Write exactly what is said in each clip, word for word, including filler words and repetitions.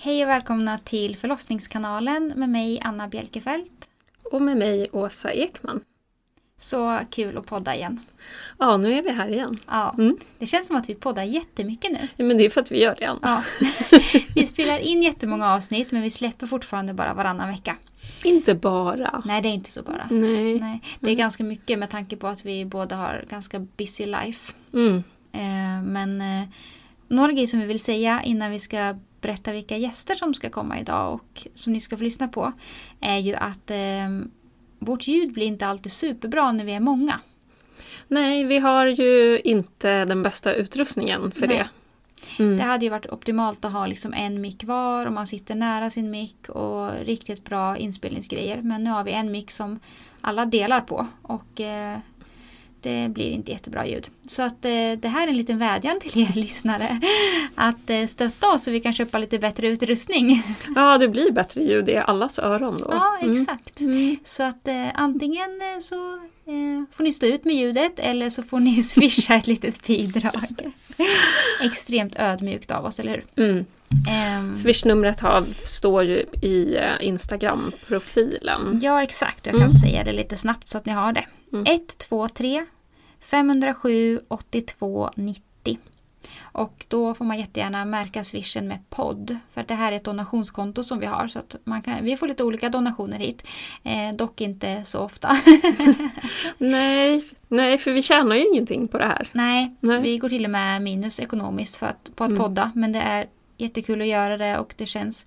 Hej och välkomna till Förlossningskanalen med mig Anna Bjelkefält. Och med mig Åsa Ekman. Så kul att podda igen. Ja, nu är vi här igen. Ja, mm. Det känns som att vi poddar jättemycket nu. Ja, men det är för att vi gör det, Anna. Ja. Vi spelar in jättemånga avsnitt men vi släpper fortfarande bara varannan vecka. Inte bara. Nej, det är inte så bara. Nej. Nej. Det är mm. ganska mycket med tanke på att vi båda har ganska busy life. Mm. Eh, men eh, några grejer som vi vill säga innan vi ska berätta vilka gäster som ska komma idag och som ni ska få lyssna på är ju att eh, vårt ljud blir inte alltid superbra när vi är många. Nej, vi har ju inte den bästa utrustningen för Nej. det. Mm. Det hade ju varit optimalt att ha liksom en mick var och man sitter nära sin mick och riktigt bra inspelningsgrejer. Men nu har vi en mick som alla delar på och eh, det blir inte jättebra ljud. Så att, eh, det här är en liten vädjan till er lyssnare att eh, stötta oss så vi kan köpa lite bättre utrustning. Ja, det blir bättre ljud i allas öron då. Ja, exakt. Mm. Mm. Så att eh, antingen så eh, får ni stå ut med ljudet eller så får ni swisha ett litet bidrag. Extremt ödmjukt av oss, eller hur? Mm. Um, Swish-numret har, står ju i Instagram-profilen. Ja, exakt. Jag kan mm. säga det lite snabbt så att ni har det. Mm. ett två tre fem noll sju åttiotvå nittio. Och då får man jättegärna märka swishen med podd. För att det här är ett donationskonto som vi har. Så att man kan, vi får lite olika donationer hit. Eh, dock inte så ofta. nej, nej, för vi tjänar ju ingenting på det här. Nej, nej. Vi går till och med minus ekonomiskt för att, på att mm. podda. Men det är jättekul att göra det och det känns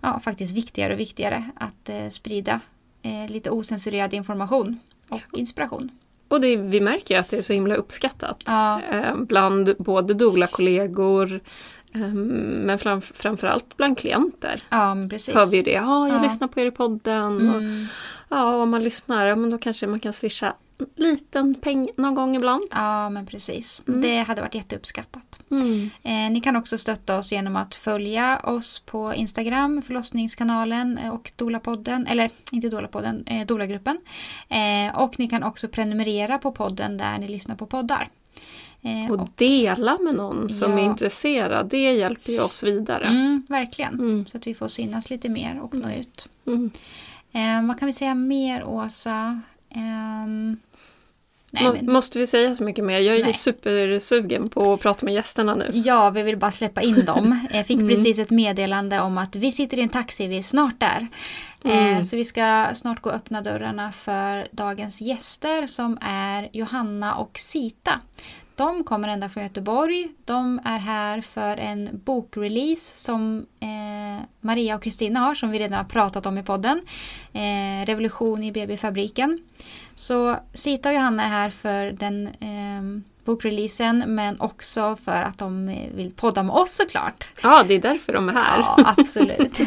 ja, faktiskt viktigare och viktigare att eh, sprida eh, lite osensurerad information och inspiration. Och det, vi märker ju att det är så himla uppskattat ja. eh, bland både doula-kollegor eh, men fram, framförallt bland klienter. Ja, precis. Hör vi det? Ja, jag ja. lyssnar på er i podden. Mm. Och, ja, om man lyssnar ja, men då kanske man kan swisha liten peng någon gång ibland. Ja, men precis. Mm. Det hade varit jätteuppskattat. Mm. Eh, ni kan också stötta oss genom att följa oss på Instagram, Förlossningskanalen och Doulapodden, eller inte Doulapodden, eh, Doulagruppen. Eh, och ni kan också prenumerera på podden där ni lyssnar på poddar. Eh, och, och dela med någon som ja. är intresserad. Det hjälper ju oss vidare. Mm, verkligen. Mm. Så att vi får synas lite mer och nå ut. Mm. Eh, vad kan vi säga mer, Åsa? Eh, Nej, men... Måste vi säga så mycket mer? Jag är Nej. supersugen på att prata med gästerna nu. Ja, vi vill bara släppa in dem. Jag fick mm. precis ett meddelande om att vi sitter i en taxi, vi är snart där. Mm. Eh, så vi ska snart gå och öppna dörrarna för dagens gäster som är Johanna och Sita. De kommer ända från Göteborg. De är här för en bokrelease som eh, Maria och Kristina har, som vi redan har pratat om i podden. Eh, Revolution i B B-fabriken. Så Sita och Johanna är här för den eh, bokreleasen, men också för att de vill podda med oss såklart. Ja, det är därför de är här. Ja, absolut.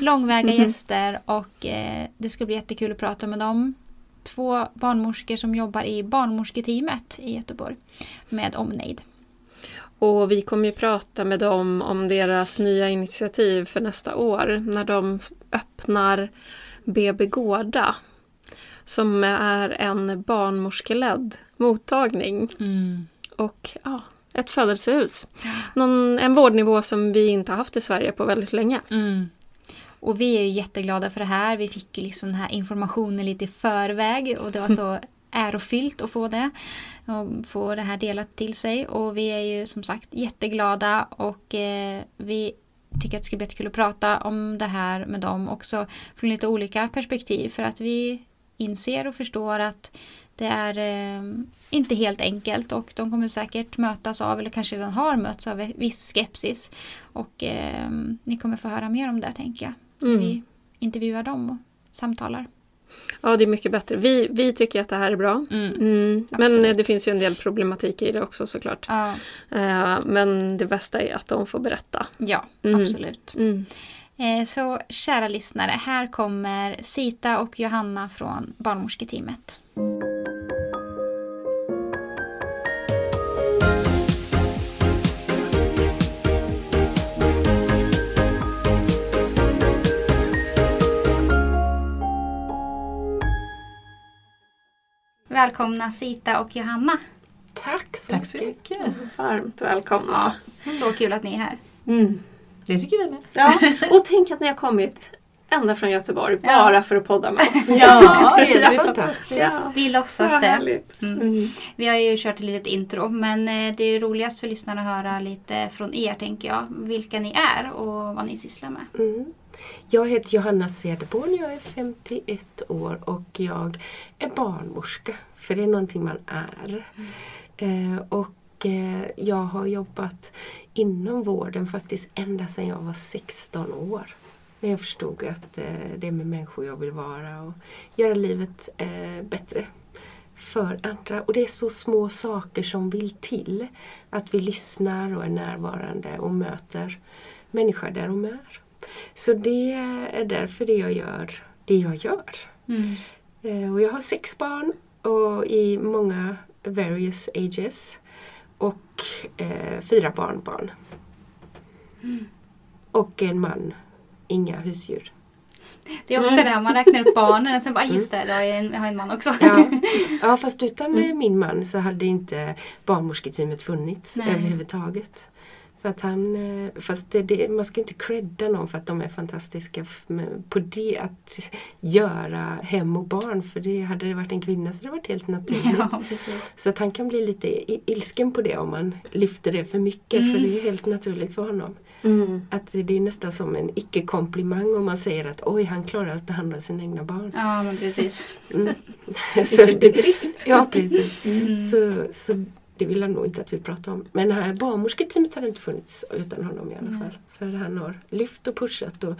Långväga mm. gäster och eh, det ska bli jättekul att prata med dem. Två barnmorskor som jobbar i Barnmorsketeamet i Göteborg med Omneid. Och vi kommer ju prata med dem om deras nya initiativ för nästa år när de öppnar B B-gården som är en barnmorskeledd mottagning mm. och ja, ett födelsehus. Någon, en vårdnivå som vi inte har haft i Sverige på väldigt länge. Mm. Och vi är ju jätteglada för det här. Vi fick liksom den här informationen lite i förväg och det var så ärofyllt att få det. Och få det här delat till sig. Och vi är ju som sagt jätteglada och eh, vi tycker att det ska bli jättekul att prata om det här med dem också från lite olika perspektiv. För att vi inser och förstår att det är eh, inte helt enkelt och de kommer säkert mötas av, eller kanske redan har mötts av, viss skepsis. Och eh, ni kommer få höra mer om det, tänker jag. Mm. Vi intervjuar dem och samtalar. Ja, det är mycket bättre. Vi, vi tycker att det här är bra. Mm. Mm. Men det finns ju en del problematik i det också såklart. Ja. Eh, men det bästa är att de får berätta. Ja, mm. absolut. Mm. Eh, så kära lyssnare, här kommer Sita och Johanna från Barnmorsketeamet. Välkomna Sita och Johanna. Tack så Tack mycket. mycket. Varmt välkomna. Så kul att ni är här. Mm. Det tycker vi med. Ja, och tänk att ni har kommit ända från Göteborg bara ja. för att podda med oss. Ja, det är fantastiskt. Ja. Vi låtsas det. Mm. Mm. Vi har ju kört ett litet intro, men det är roligast för lyssnarna att höra lite från er, tänker jag. Vilka ni är och vad ni sysslar med. Mm. Jag heter Johanna Sedeborn, jag är femtioett år och jag är barnmorska. För det är någonting man är. Mm. Eh, och eh, jag har jobbat inom vården faktiskt ända sedan jag var sexton år. När jag förstod att eh, det är med människor jag vill vara och göra livet eh, bättre för andra. Och det är så små saker som vill till. Att vi lyssnar och är närvarande och möter människor där de är. Så det är därför det jag gör det jag gör. Mm. Eh, och jag har sex barn och i många various ages och eh, fyra barnbarn. Mm. Och en man, inga husdjur. Det är ofta mm. det här man räknar upp barnen och sen bara just det, då har jag, en, jag har en man också. Ja, ja fast utan mm. min man så hade inte barnmorsketeamet funnits Nej. överhuvudtaget. För att han, fast det, det, man ska inte credda någon för att de är fantastiska på det att göra hem och barn. För det hade det varit en kvinna så det varit helt naturligt. Ja, så att han kan bli lite ilsken på det om man lyfter det för mycket. Mm. För det är helt naturligt för honom. Mm. Att det är nästan som en icke-komplimang om man säger att oj han klarar att ta hand om sina egna barn. Ja men precis. Mm. så det, ja precis. Mm. Så... så det vill han nog inte att vi pratar om. Men det här barnmorsketeamet hade inte funnits utan honom i alla fall. Mm. För han har lyft och pushat och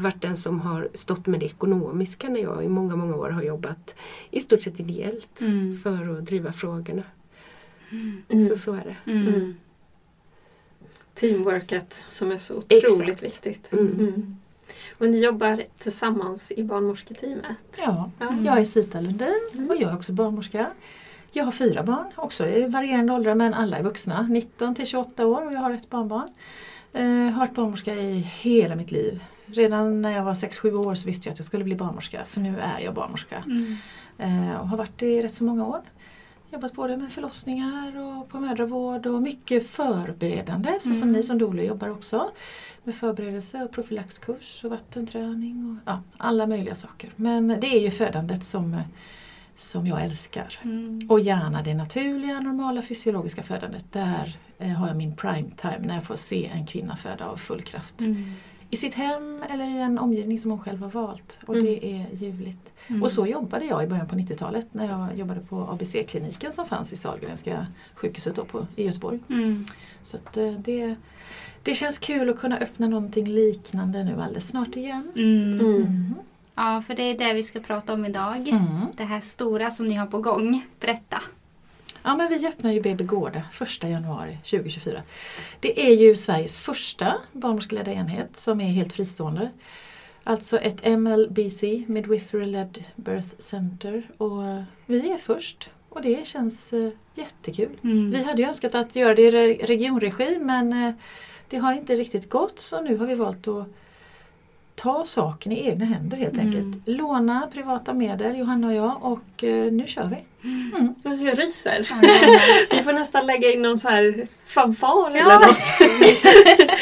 varit den som har stått med det ekonomiska när jag i många, många år har jobbat i stort sett ideellt mm. för att driva frågorna. Mm. Så så är det. Mm. Mm. Teamworket som är så otroligt Exakt. viktigt. Mm. Mm. Och ni jobbar tillsammans i barnmorsketeamet? Ja, mm. jag är Sita Lundin mm. och jag är också barnmorska. Jag har fyra barn, också i varierande åldrar men alla är vuxna, nitton till tjugoåtta år och jag har ett barnbarn. Jag eh, har varit barnmorska i hela mitt liv. Redan när jag var sex sju år så visste jag att jag skulle bli barnmorska, så nu är jag barnmorska. Mm. Eh, och har varit i rätt så många år. Jobbat både med förlossningar och på mödravård och mycket förberedande, så mm. som ni som doula jobbar också. Med förberedelse och profylaxkurs och vattenträning och ja, alla möjliga saker. Men det är ju födandet som... som jag älskar. Mm. Och gärna det naturliga, normala, fysiologiska födandet. Där eh, har jag min prime time när jag får se en kvinna föda av full kraft. Mm. I sitt hem eller i en omgivning som hon själv har valt. Och mm. det är ljuvligt. Mm. Och så jobbade jag i början på nittiotalet när jag jobbade på A B C-kliniken som fanns i Sahlgrenska sjukhuset då på, i Göteborg. Mm. Så att, eh, det, det känns kul att kunna öppna någonting liknande nu alldeles snart igen. Mm. Mm. Mm. Ja, för det är det vi ska prata om idag. Mm. Det här stora som ni har på gång. Berätta. Ja, men vi öppnar ju B B-gården första januari tjugohundratjugofyra. Det är ju Sveriges första barnmorskeledda enhet som är helt fristående. Alltså ett M L B C, Midwifery Led Birth Center. Och vi är först. Och det känns jättekul. Mm. Vi hade ju önskat att göra det i regionregi, men det har inte riktigt gått. Så nu har vi valt att... ta saken i egna händer helt mm. enkelt. Låna privata medel, Johanna och jag. Och eh, nu kör vi. Mm. Mm. Jag ryser. Mm. Vi får nästan lägga in någon så här fanfar ja. eller något.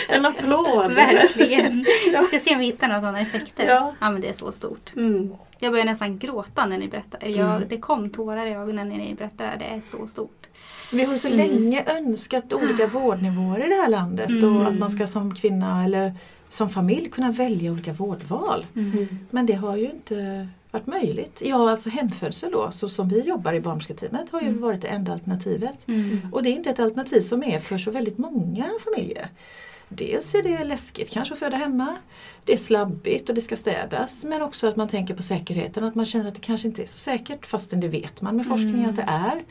En applåd. Verkligen. Jag ska se om vi hittar några sådana effekter. Ja. ja, men det är så stort. Mm. Jag började nästan gråta när ni berättade. Jag, mm. Det kom tårar i ögonen när ni berättade. Det är så stort. Vi har så mm. länge önskat olika vårdnivåer i det här landet. Mm. Och att man ska som kvinna eller... som familj kunna välja olika vårdval. Mm. Men det har ju inte varit möjligt. Ja, alltså hemfödsel då, så som vi jobbar i barnmorsketeamet har ju mm. varit det enda alternativet. Mm. Och det är inte ett alternativ som är för så väldigt många familjer. Dels är det läskigt kanske att föda hemma. Det är slabbigt och det ska städas. Men också att man tänker på säkerheten. Att man känner att det kanske inte är så säkert. Fastän det vet man med forskningen mm. att det är.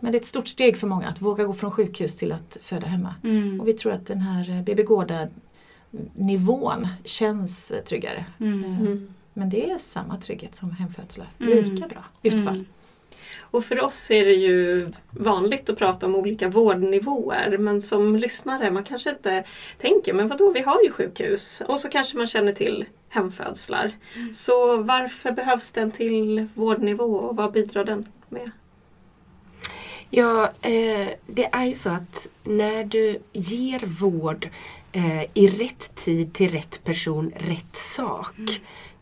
Men det är ett stort steg för många att våga gå från sjukhus till att föda hemma. Mm. Och vi tror att den här B B-gården nivån känns tryggare. Mm. Mm. Men det är samma trygghet som hemfödslar. Mm. Lika bra utfall. Mm. Och för oss är det ju vanligt att prata om olika vårdnivåer. Men som lyssnare, man kanske inte tänker, men vadå, vi har ju sjukhus. Och så kanske man känner till hemfödslar. Mm. Så varför behövs den till vårdnivå och vad bidrar den med? Ja, eh, det är ju så att när du ger vård eh, i rätt tid till rätt person, rätt sak. Mm.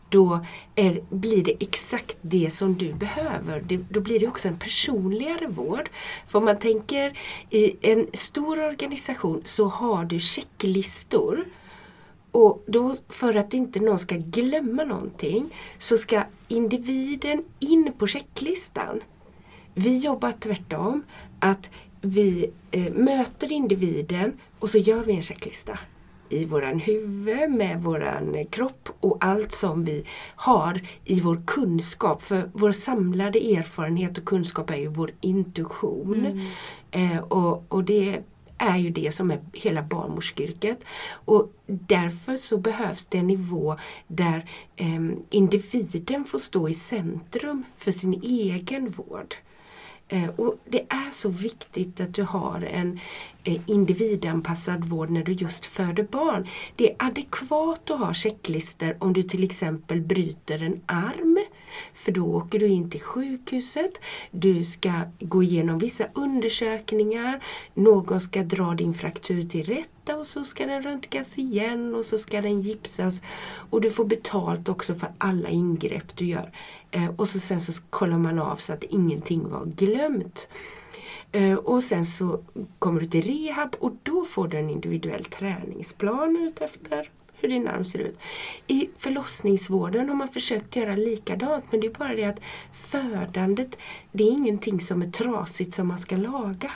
Då är, blir det exakt det som du behöver. Det, då blir det också en personligare vård. För om man tänker i en stor organisation så har du checklistor. Och då, för att inte någon ska glömma någonting, så ska individen in på checklistan. Vi jobbar tvärtom, att vi eh, möter individen och så gör vi en checklista. I våran huvud, med våran kropp och allt som vi har i vår kunskap. För vår samlade erfarenhet och kunskap är ju vår intuition. Mm. Eh, och, och det är ju det som är hela barnmorskeyrket. Och därför så behövs det en nivå där eh, individen får stå i centrum för sin egen vård. Och det är så viktigt att du har en individanpassad vård när du just föder barn. Det är adekvat att ha checklistor om du till exempel bryter en arm. För då åker du in till sjukhuset. Du ska gå igenom vissa undersökningar. Någon ska dra din fraktur till rätta och så ska den röntgas igen och så ska den gipsas. Och du får betalt också för alla ingrepp du gör. Och så sen så kollar man av så att ingenting var glömt. Och sen så kommer du till rehab och då får du en individuell träningsplan ut efter hur din arm ser ut. I förlossningsvården har man försökt göra likadant, men det är bara det att födandet, det är ingenting som är trasigt som man ska laga.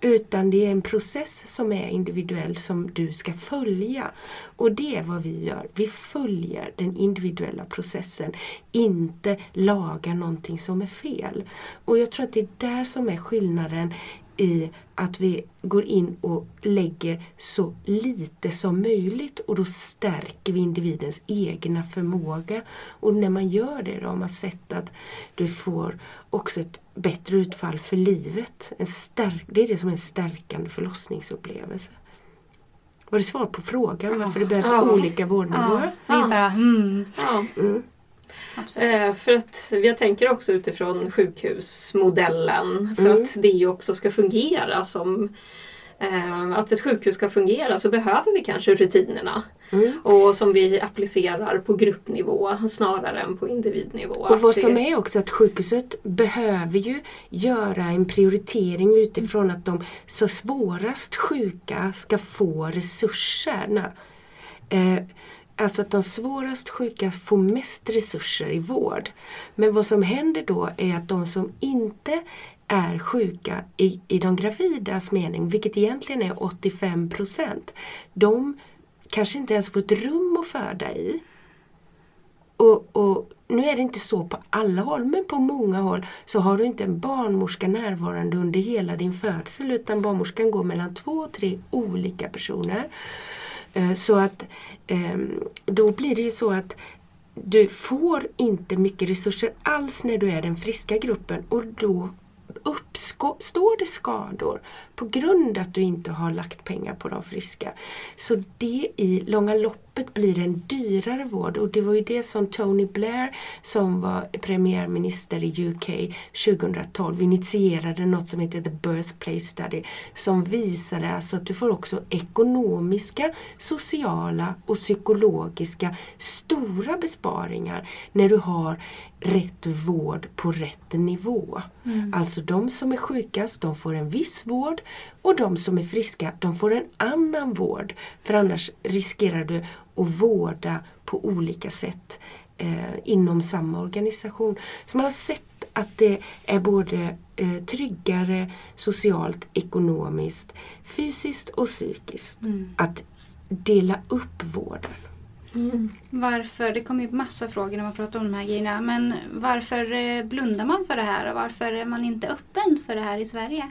Utan det är en process som är individuell som du ska följa. Och det är vad vi gör. Vi följer den individuella processen. Inte lagar någonting som är fel. Och jag tror att det är där som är skillnaden i att vi går in och lägger så lite som möjligt. Och då stärker vi individens egna förmåga. Och när man gör det då har man sett att du får också ett bättre utfall för livet. En stärk, det är det som är en stärkande förlossningsupplevelse. Var det svar på frågan varför det behövs ja. olika vårdnivåer? Ja. Ja. Mm. Ja. Mm. Eh, för att jag tänker också utifrån sjukhusmodellen. För mm. att det också ska fungera som... Att ett sjukhus ska fungera så behöver vi kanske rutinerna mm. och som vi applicerar på gruppnivå snarare än på individnivå. Och vad som är också att sjukhuset behöver ju göra en prioritering utifrån mm. att de så svårast sjuka ska få resurserna. Eh, Alltså att de svårast sjuka får mest resurser i vård. Men vad som händer då är att de som inte är sjuka i, i de gravidas mening, vilket egentligen är åttiofem procent, de kanske inte ens får ett rum att föda i. Och, och nu är det inte så på alla håll, men på många håll så har du inte en barnmorska närvarande under hela din födsel, utan barnmorskan går mellan två och tre olika personer. Så att då blir det ju så att du får inte mycket resurser alls när du är den friska gruppen, och då uppstår det skador på grund att du inte har lagt pengar på de friska. Så det i långa loppet blir en dyrare vård, och det var ju det som Tony Blair, som var premiärminister i U K tjugohundratolv, initierade något som heter The Birthplace Study, som visade alltså att du får också ekonomiska, sociala och psykologiska stora besparingar när du har rätt vård på rätt nivå. Mm. Alltså de som är sjukast, de får en viss vård, och de som är friska, de får en annan vård. För annars riskerar du att vårda på olika sätt eh, inom samma organisation. Så man har sett att det är både eh, tryggare socialt, ekonomiskt, fysiskt och psykiskt mm. att dela upp vården. Mm. Varför, det kommer ju massa frågor när man pratar om de här grejerna, men varför blundar man för det här och varför är man inte öppen för det här i Sverige?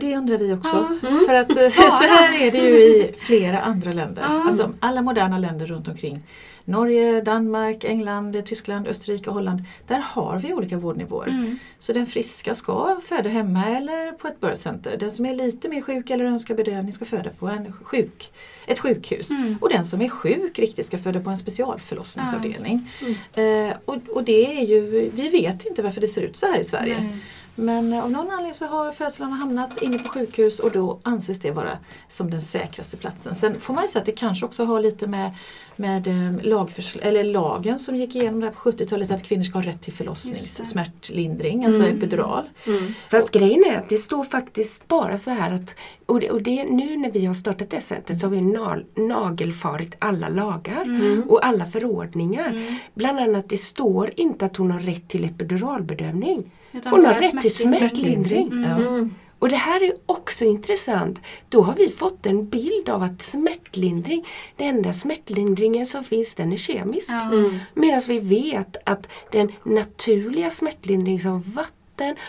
Det undrar vi också, ja. mm. för att så här är det ju i flera andra länder, ja. alltså alla moderna länder runt omkring, Norge, Danmark, England, Tyskland, Österrike och Holland, där har vi olika vårdnivåer. Mm. Så den friska ska föda hemma eller på ett birth center. Den som är lite mer sjuk eller önskar bedövning ska föda på en sjuk, ett sjukhus. Mm. Och den som är sjuk riktigt ska föda på en specialförlossningsavdelning. Mm. Eh, och, och det är ju, vi vet inte varför det ser ut så här i Sverige. Nej. Men av någon anledning så har födslarna hamnat inne på sjukhus och då anses det vara som den säkraste platsen. Sen får man ju säga att det kanske också har lite med, med lagförs- eller lagen som gick igenom där på sjuttiotalet att kvinnor ska ha rätt till förlossningssmärtlindring, alltså mm. epidural. Mm. Fast grejen är att det står faktiskt bara så här att, och det, och det nu när vi har startat det sättet så har vi na- nagelfarit alla lagar mm. och alla förordningar. Mm. Bland annat det står inte att hon har rätt till epiduralbedövning. Hon har rätt till smärtlindring. Mm. Ja. Och det här är också intressant. Då har vi fått en bild av att smärtlindring, den enda smärtlindringen som finns, den är kemisk. Ja. Mm. Medan vi vet att den naturliga smärtlindring som vatten,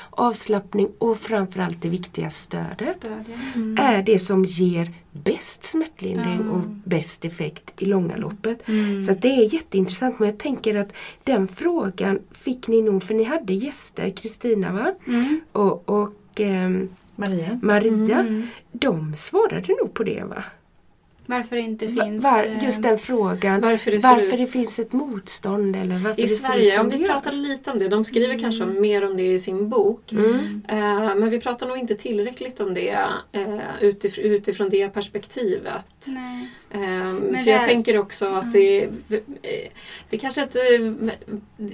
avslappning och framförallt det viktiga stödet Stöd, ja. mm. är det som ger bäst smärtlindring mm. och bäst effekt i långa loppet. Mm. Så att det är jätteintressant. Men jag tänker att den frågan fick ni nog, för ni hade gäster, Kristina va? Mm. Och, och eh, Maria. Maria mm. De svarade nog på det va? Varför det inte finns... Var, just den frågan. Varför det, varför det finns ett motstånd. Eller varför i det Sverige, om vi pratar lite om det. De skriver mm. kanske mer om det i sin bok. Mm. Uh, men vi pratar nog inte tillräckligt om det uh, utif- utifrån det perspektivet. Nej. Um, för jag tänker också att mm. det, det kanske inte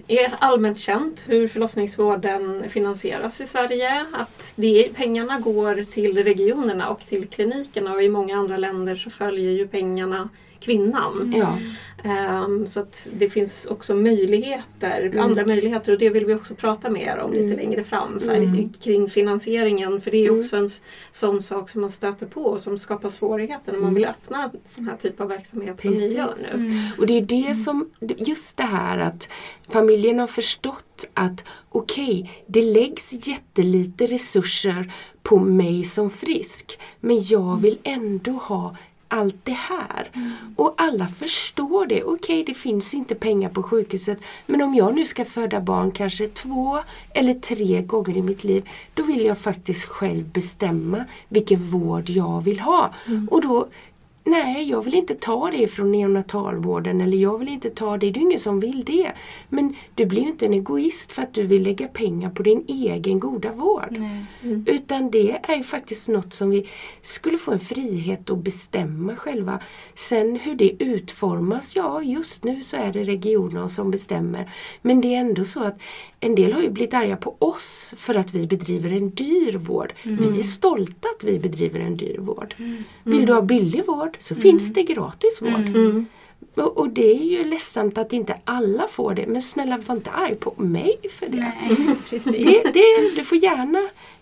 är allmänt känt hur förlossningsvården finansieras i Sverige. Att det, pengarna går till regionerna och till klinikerna, och i många andra länder så följer ju pengarna kvinnan. Mm. Um, så att det finns också möjligheter, mm. andra möjligheter, och det vill vi också prata mer om lite mm. längre fram så här, mm. kring finansieringen, för det är mm. också en sån sak som man stöter på och som skapar svårigheter när man vill öppna sån här typ av verksamhet som Precis. Ni gör nu. Mm. Och det är det som, just det här att familjen har förstått att okej, okay, det läggs jättelite resurser på mig som frisk, men jag vill ändå ha allt det här. Mm. Och alla förstår det. Okej, det finns inte pengar på sjukhuset. Men om jag nu ska föda barn kanske två eller tre gånger i mitt liv, då vill jag faktiskt själv bestämma vilken vård jag vill ha. Mm. Och då, nej, jag vill inte ta det från neonatalvården, eller jag vill inte ta det. Det är ingen som vill det. Men du blir ju inte en egoist för att du vill lägga pengar på din egen goda vård. Mm. Utan det är ju faktiskt något som vi skulle få en frihet att bestämma själva. Sen hur det utformas, ja just nu så är det regioner som bestämmer. Men det är ändå så att en del har ju blivit arga på oss för att vi bedriver en dyr vård. Mm. Vi är stolta att vi bedriver en dyr vård. Mm. Vill du ha billig vård? Så mm. finns det gratis vård. Mm. Och, och det är ju ledsamt att inte alla får det. Men snälla, var inte arg på mig för det. Nej, precis. Det, det, du får gärna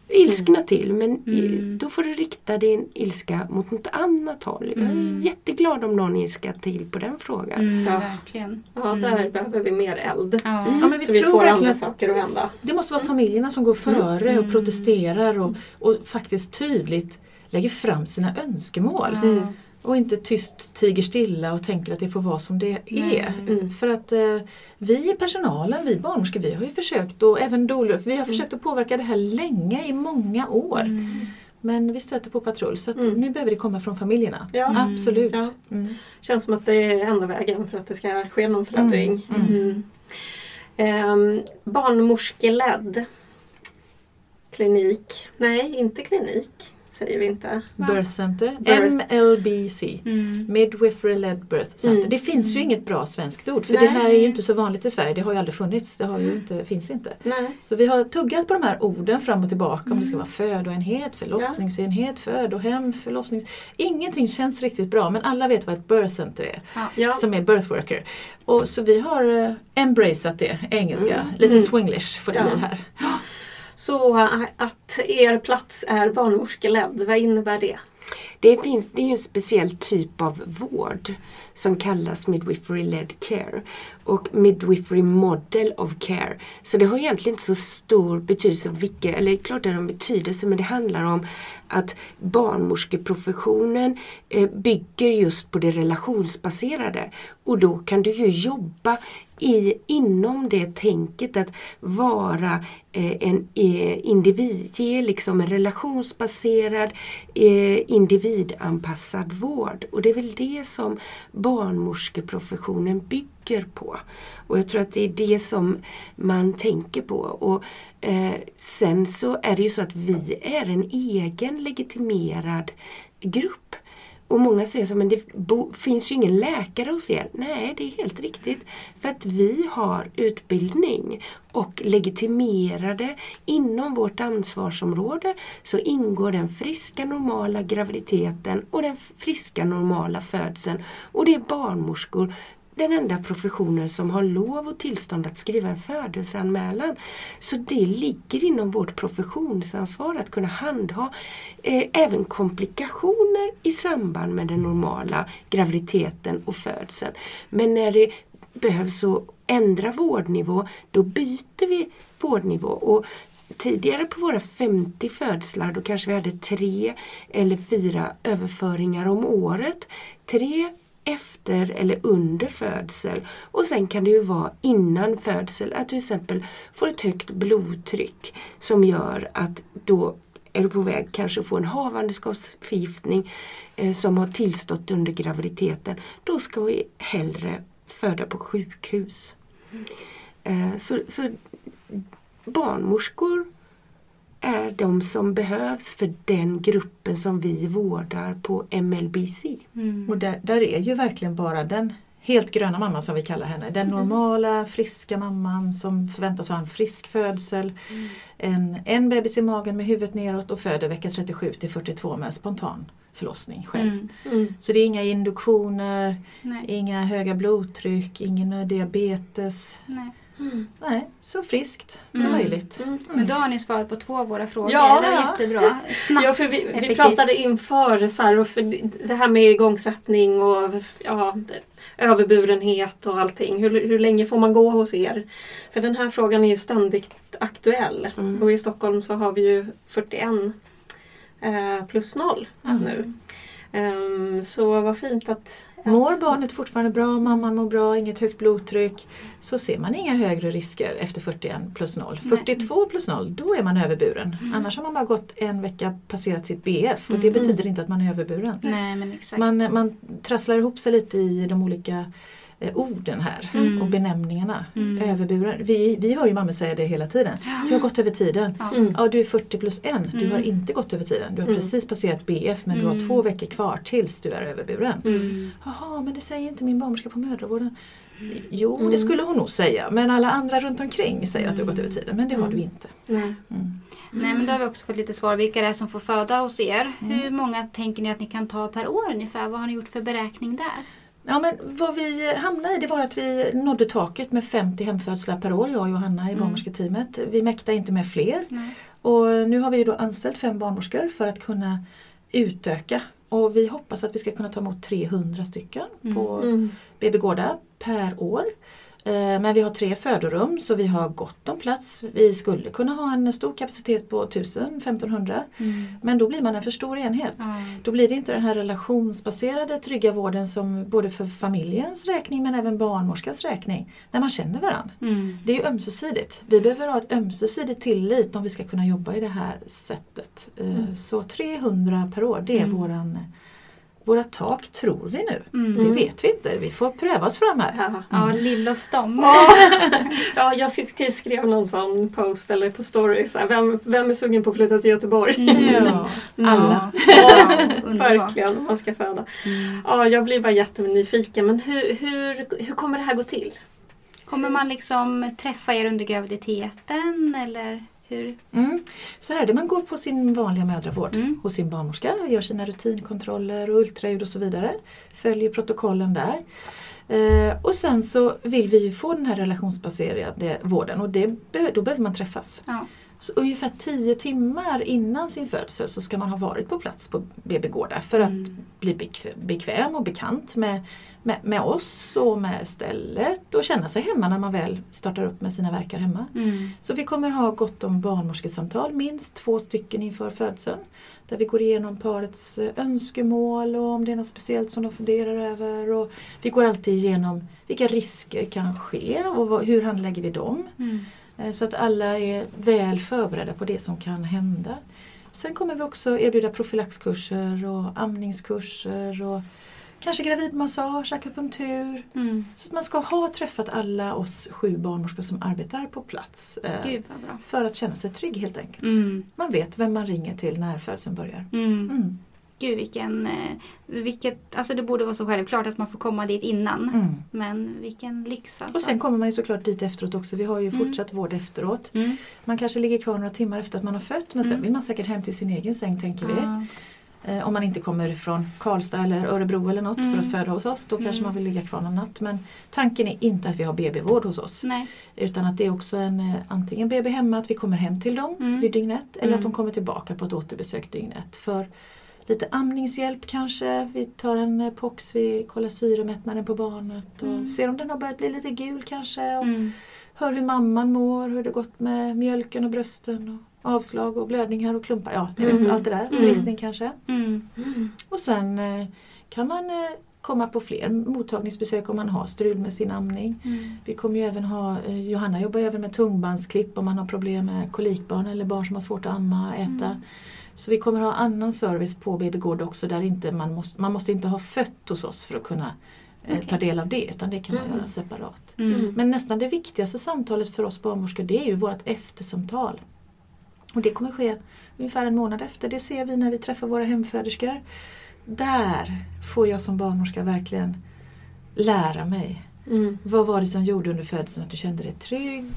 ilskna mm. till. Men mm. då får du rikta din ilska mot något annat håll. Mm. Jag är jätteglad om någon ilskar till på den frågan. Mm, ja, verkligen. Ja, där mm. behöver vi mer eld. Ja. Mm. Ja, men vi Så tror vi får andra saker att hända. Det måste vara familjerna som går före och mm. protesterar. Och, och faktiskt tydligt lägger fram sina önskemål. Mm. Och inte tyst tiger stilla och tänker att det får vara som det är. Mm. För att eh, vi i personalen, vi barnmorskor, vi har ju försökt, och även Doulagruppen, vi har mm. försökt att påverka det här länge, i många år. Mm. Men vi stöter på patrull, så att mm. nu behöver det komma från familjerna. Ja. Absolut. Ja. Mm. Känns som att det är enda vägen för att det ska ske någon förändring. Mm. Mm. Mm. Eh, barnmorskeledd klinik. Nej, inte klinik. Säger vi inte. Birth Center. Birth. M L B C. Mm. Midwifery Led Birth Center. Mm. Det finns ju mm. inget bra svenskt ord. För Nej. Det här är ju inte så vanligt i Sverige. Det har ju aldrig funnits. Det har ju inte, finns inte. Nej. Så vi har tuggat på de här orden fram och tillbaka. Mm. Om det ska vara födoenhet, förlossningsenhet, ja. födohem, förlossnings... Ingenting känns riktigt bra. Men alla vet vad ett birth center är. Ja. Ja. Som är birth worker. Och så vi har embraceat det. Engelska. Mm. Lite mm. swinglish får det bli ja. här. Så att er plats är barnmorskeledd, vad innebär det? Det finns, det är ju en speciell typ av vård som kallas midwifery led care och midwifery model of care. Så det har egentligen inte så stor betydelse vilka, eller klart det har en betydelse, men det handlar om att barnmorskeprofessionen bygger just på det relationsbaserade, och då kan du ju jobba I, inom det tänket att vara eh, en eh, individ, ge liksom en relationsbaserad eh, individ individanpassad vård. Och det är väl det som barnmorskeprofessionen bygger på. Och jag tror att det är det som man tänker på. Och eh, sen så är det ju så att vi är en egen legitimerad grupp. Och många säger så, men det bo, finns ju ingen läkare hos er. Nej, det är helt riktigt. För att vi har utbildning och legitimerade inom vårt ansvarsområde så ingår den friska normala graviditeten och den friska normala födseln. Och det är barnmorskor, den enda professionen som har lov och tillstånd att skriva en födelseanmälan. Så det ligger inom vårt professionsansvar att kunna handha eh, även komplikationer i samband med den normala graviditeten och födseln. Men när det behövs att ändra vårdnivå, då byter vi vårdnivå. Och tidigare på våra femtio födslar, då kanske vi hade tre eller fyra överföringar om året. Tre efter eller under födsel, och sen kan det ju vara innan födsel att du till exempel får ett högt blodtryck som gör att då är du på väg kanske få en havandeskapsförgiftning eh, som har tillstått under graviditeten. Då ska vi hellre föda på sjukhus. Mm. Eh, så, så barnmorskor är de som behövs för den gruppen som vi vårdar på M L B C. Mm. Och där, där är ju verkligen bara den helt gröna mamman som vi kallar henne. Den mm. normala, friska mamman som förväntas ha en frisk födsel. Mm. En, en bebis i magen med huvudet neråt och föder vecka trettiosju till fyrtiotvå med spontan förlossning själv. Mm. Mm. Så det är inga induktioner, nej, inga höga blodtryck, ingen diabetes. Nej. Mm. Nej, så friskt som mm. möjligt. Mm. Mm. Men då har ni svarat på två av våra frågor. Ja, det var jättebra. Snabbt, ja, för vi, vi pratade inför så här, och för det här med igångsättning och ja, överburenhet och allting. Hur, hur länge får man gå hos er? För den här frågan är ju ständigt aktuell. Mm. Och i Stockholm så har vi ju fyrtioen eh, plus noll mm. nu. Um, så vad fint att... Mår barnet fortfarande bra, mamman mår bra, inget högt blodtryck, så ser man inga högre risker efter fyrtioen plus noll. Nej. fyrtiotvå plus noll, då är man överburen. Mm. Annars har man bara gått en vecka, passerat sitt B F, och det mm. betyder inte att man är överburen. Nej, men exakt. Man, man trasslar ihop sig lite i de olika eh, orden här mm. och benämningarna. Mm. Överburen. Vi, vi hör ju mamma säga det hela tiden. Mm. Du har gått över tiden. Mm. Ja, du är fyrtio plus ett. Mm. Du har inte gått över tiden. Du har mm. precis passerat B F, men mm. du har två veckor kvar tills du är överburen. Mm. Jaha, men det säger inte min barnmorska på mödravården. Jo, mm. det skulle hon nog säga. Men alla andra runt omkring säger att du har gått över tiden. Men det har du inte. Nej. Mm. Mm. Nej, men då har vi också fått lite svar. Vilka det är som får föda hos er? Mm. Hur många tänker ni att ni kan ta per år ungefär? Vad har ni gjort för beräkning där? Ja, men vad vi hamnade i, det var att vi nådde taket med femtio hemfödslar per år. Jag och Johanna i barnmorsketeamet. Vi mäktade inte med fler. Nej. Och nu har vi då anställt fem barnmorskor för att kunna utöka. Och vi hoppas att vi ska kunna ta emot trehundra stycken mm. på mm. B B-gården per år. Men vi har tre födorum så vi har gott om plats. Vi skulle kunna ha en stor kapacitet på tusen till femtonhundra. Mm. Men då blir man en för stor enhet. Mm. Då blir det inte den här relationsbaserade trygga vården som både för familjens räkning men även barnmorskans räkning. När man känner varandra. Mm. Det är ju ömsesidigt. Vi behöver ha ett ömsesidigt tillit om vi ska kunna jobba i det här sättet. Mm. Så trehundra per år, det är mm. våran... Våra tak tror vi nu. Mm. Det vet vi inte. Vi får pröva oss fram här. Mm. Ja, lilla stamma. Ja, jag skrev någon sån post eller på stories. Vem, vem är sugen på att flytta till Göteborg? Ja, alla. Ja, verkligen, man ska föda. Mm. Ja, jag blir bara jättenyfiken. Men hur, hur, hur kommer det här gå till? Kommer man liksom träffa er under graviditeten eller... Mm. Så här är det, man går på sin vanliga mödravård mm. hos sin barnmorska, gör sina rutinkontroller och ultraljud och så vidare, följer protokollen där. Eh, och sen så vill vi ju få den här relationsbaserade vården och det be- då behöver man träffas. Ja. Så ungefär tio timmar innan sin födsel så ska man ha varit på plats på B B-gården för mm. att bli bekväm och bekant med, med, med oss och med stället. Och känna sig hemma när man väl startar upp med sina verkar hemma. Mm. Så vi kommer ha gott om barnmorskesamtal, minst två stycken inför födseln. Där vi går igenom parets önskemål och om det är något speciellt som de funderar över. Och vi går alltid igenom vilka risker kan ske och hur handlägger vi dem. Mm. Så att alla är väl förberedda på det som kan hända. Sen kommer vi också erbjuda profylaxkurser och amningskurser och kanske gravidmassage, akupunktur. Mm. Så att man ska ha träffat alla oss sju barnmorskor som arbetar på plats. Gud, vad bra. För att känna sig trygg helt enkelt. Mm. Man vet vem man ringer till när födelsen börjar. Mm. Mm. Gud, vilken, vilket, alltså det borde vara så självklart att man får komma dit innan. Mm. Men vilken lyx alltså. Och sen kommer man ju såklart dit efteråt också. Vi har ju mm. fortsatt vård efteråt. Mm. Man kanske ligger kvar några timmar efter att man har fött. Men sen mm. vill man säkert hem till sin egen säng, tänker vi. Ja. Eh, om man inte kommer från Karlstad eller Örebro eller något mm. för att föda hos oss. Då mm. kanske man vill ligga kvar någon natt. Men tanken är inte att vi har B B-vård hos oss. Nej. Utan att det är också en, antingen B B hemma, att vi kommer hem till dem mm. vid dygnet. Eller mm. att de kommer tillbaka på ett återbesök dygnet. För lite amningshjälp kanske. Vi tar en pox, vi kollar syremättnaden på barnet. Och mm. ser om den har börjat bli lite gul kanske. Och mm. hör hur mamman mår, hur det gått med mjölken och brösten. Och avslag och blödningar och klumpar. Ja, ni mm. vet allt det där. Mm. Bristning kanske. Mm. Mm. Och sen kan man komma på fler mottagningsbesök om man har strul med sin amning. Mm. Vi kommer ju även ha, Johanna jobbar även med tungbandsklipp om man har problem med kolikbarn eller barn som har svårt att amma, äta. Mm. Så vi kommer ha annan service på B B-gård också där inte man, måste, man måste inte ha fött hos oss för att kunna eh, okay. ta del av det, utan det kan man mm. göra separat. Mm. Men nästan det viktigaste samtalet för oss barnmorskor, det är ju vårt eftersamtal. Och det kommer ske ungefär en månad efter. Det ser vi när vi träffar våra hemföderskor. Där får jag som barnmorska verkligen lära mig. Mm. Vad var det som gjorde under födelsen att du kände dig trygg?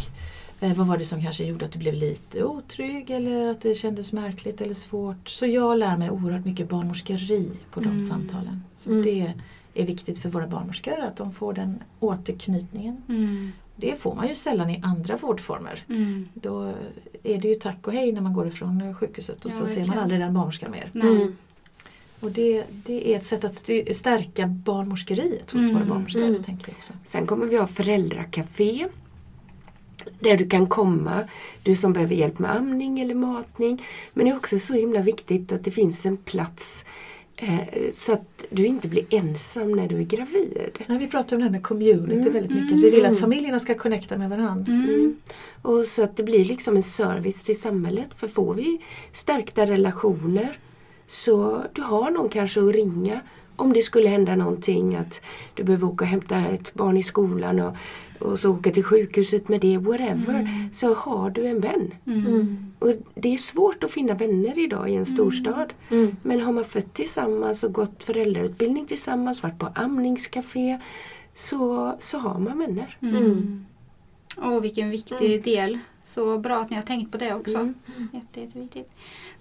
Eh, vad var det som kanske gjorde att du blev lite otrygg eller att det kändes märkligt eller svårt? Så jag lär mig oerhört mycket barnmorskeri på de mm. samtalen. Så mm. det är viktigt för våra barnmorskor att de får den återknytningen. Mm. Det får man ju sällan i andra vårdformer. Mm. Då är det ju tack och hej när man går ifrån sjukhuset och ja, så ser man aldrig den barnmorskan mer. Mm. Och det, det är ett sätt att styr, stärka barnmorskeriet hos mm. våra barnmorskor, mm. tänker jag också. Sen kommer vi ha föräldrakafé. Där du kan komma, du som behöver hjälp med amning eller matning. Men det är också så himla viktigt att det finns en plats eh, så att du inte blir ensam när du är gravid. Nej, vi pratar om det här med community mm. väldigt mycket. Mm. Vi vill att familjerna ska connecta med varandra. Mm. Mm. Och så att det blir liksom en service till samhället. För får vi stärkta relationer så du har någon kanske att ringa. Om det skulle hända någonting att du behöver åka och hämta ett barn i skolan och, och så åka till sjukhuset med det, whatever, mm. så har du en vän. Mm. Och det är svårt att finna vänner idag i en storstad. Mm. Men har man fött tillsammans och gått föräldrautbildning tillsammans, varit på amningscafé, så, så har man vänner. Åh, mm. mm. oh, vilken viktig mm. del. Så bra att ni har tänkt på det också. Mm. Jätte, jätteviktigt.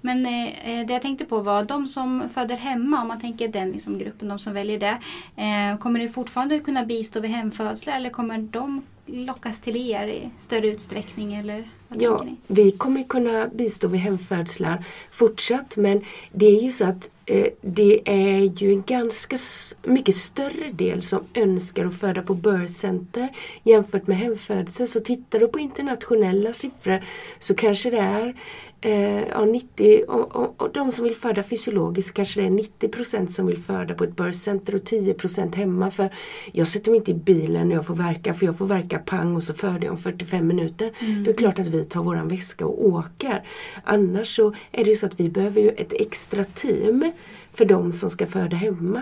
Men eh, det jag tänkte på var de som föder hemma, om man tänker den liksom, gruppen, de som väljer det. Eh, kommer det fortfarande kunna bistå vid hemfödsel eller kommer de lockas till er i större utsträckning? Eller vad ja, tänker ni? Vi kommer kunna bistå vid hemfödslar fortsatt, men det är ju så att eh, det är ju en ganska s- mycket större del som önskar att föda på birth center jämfört med hemfödsel. Så tittar du på internationella siffror så kanske det är eh, nittio och, och, och de som vill föda fysiologiskt kanske det är nittio procent som vill föda på ett birth center och tio procent hemma. För jag sätter mig inte i bilen när jag får verka, för jag får verka pang och så föder jag om fyrtiofem minuter. Mm. Då är det klart att vi tar våran väska och åker. Annars så är det ju så att vi behöver ju ett extra team för de som ska föda hemma.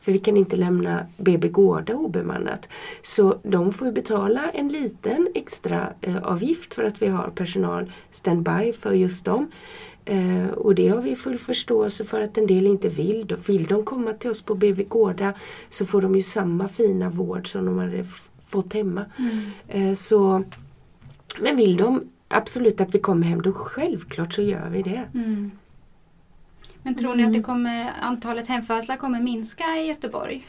För vi kan inte lämna B B-gårda obemannat. Så de får ju betala en liten extra eh, avgift för att vi har personal standby för just dem. Eh, och det har vi full förståelse för att en del inte vill. Då vill de komma till oss på B B-gårda så får de ju samma fina vård som de hade f- fått hemma. Mm. Eh, så, men vill de absolut att vi kommer hem, då självklart så gör vi det. Mm. Men tror ni mm. att det kommer, antalet hemfödslar kommer minska i Göteborg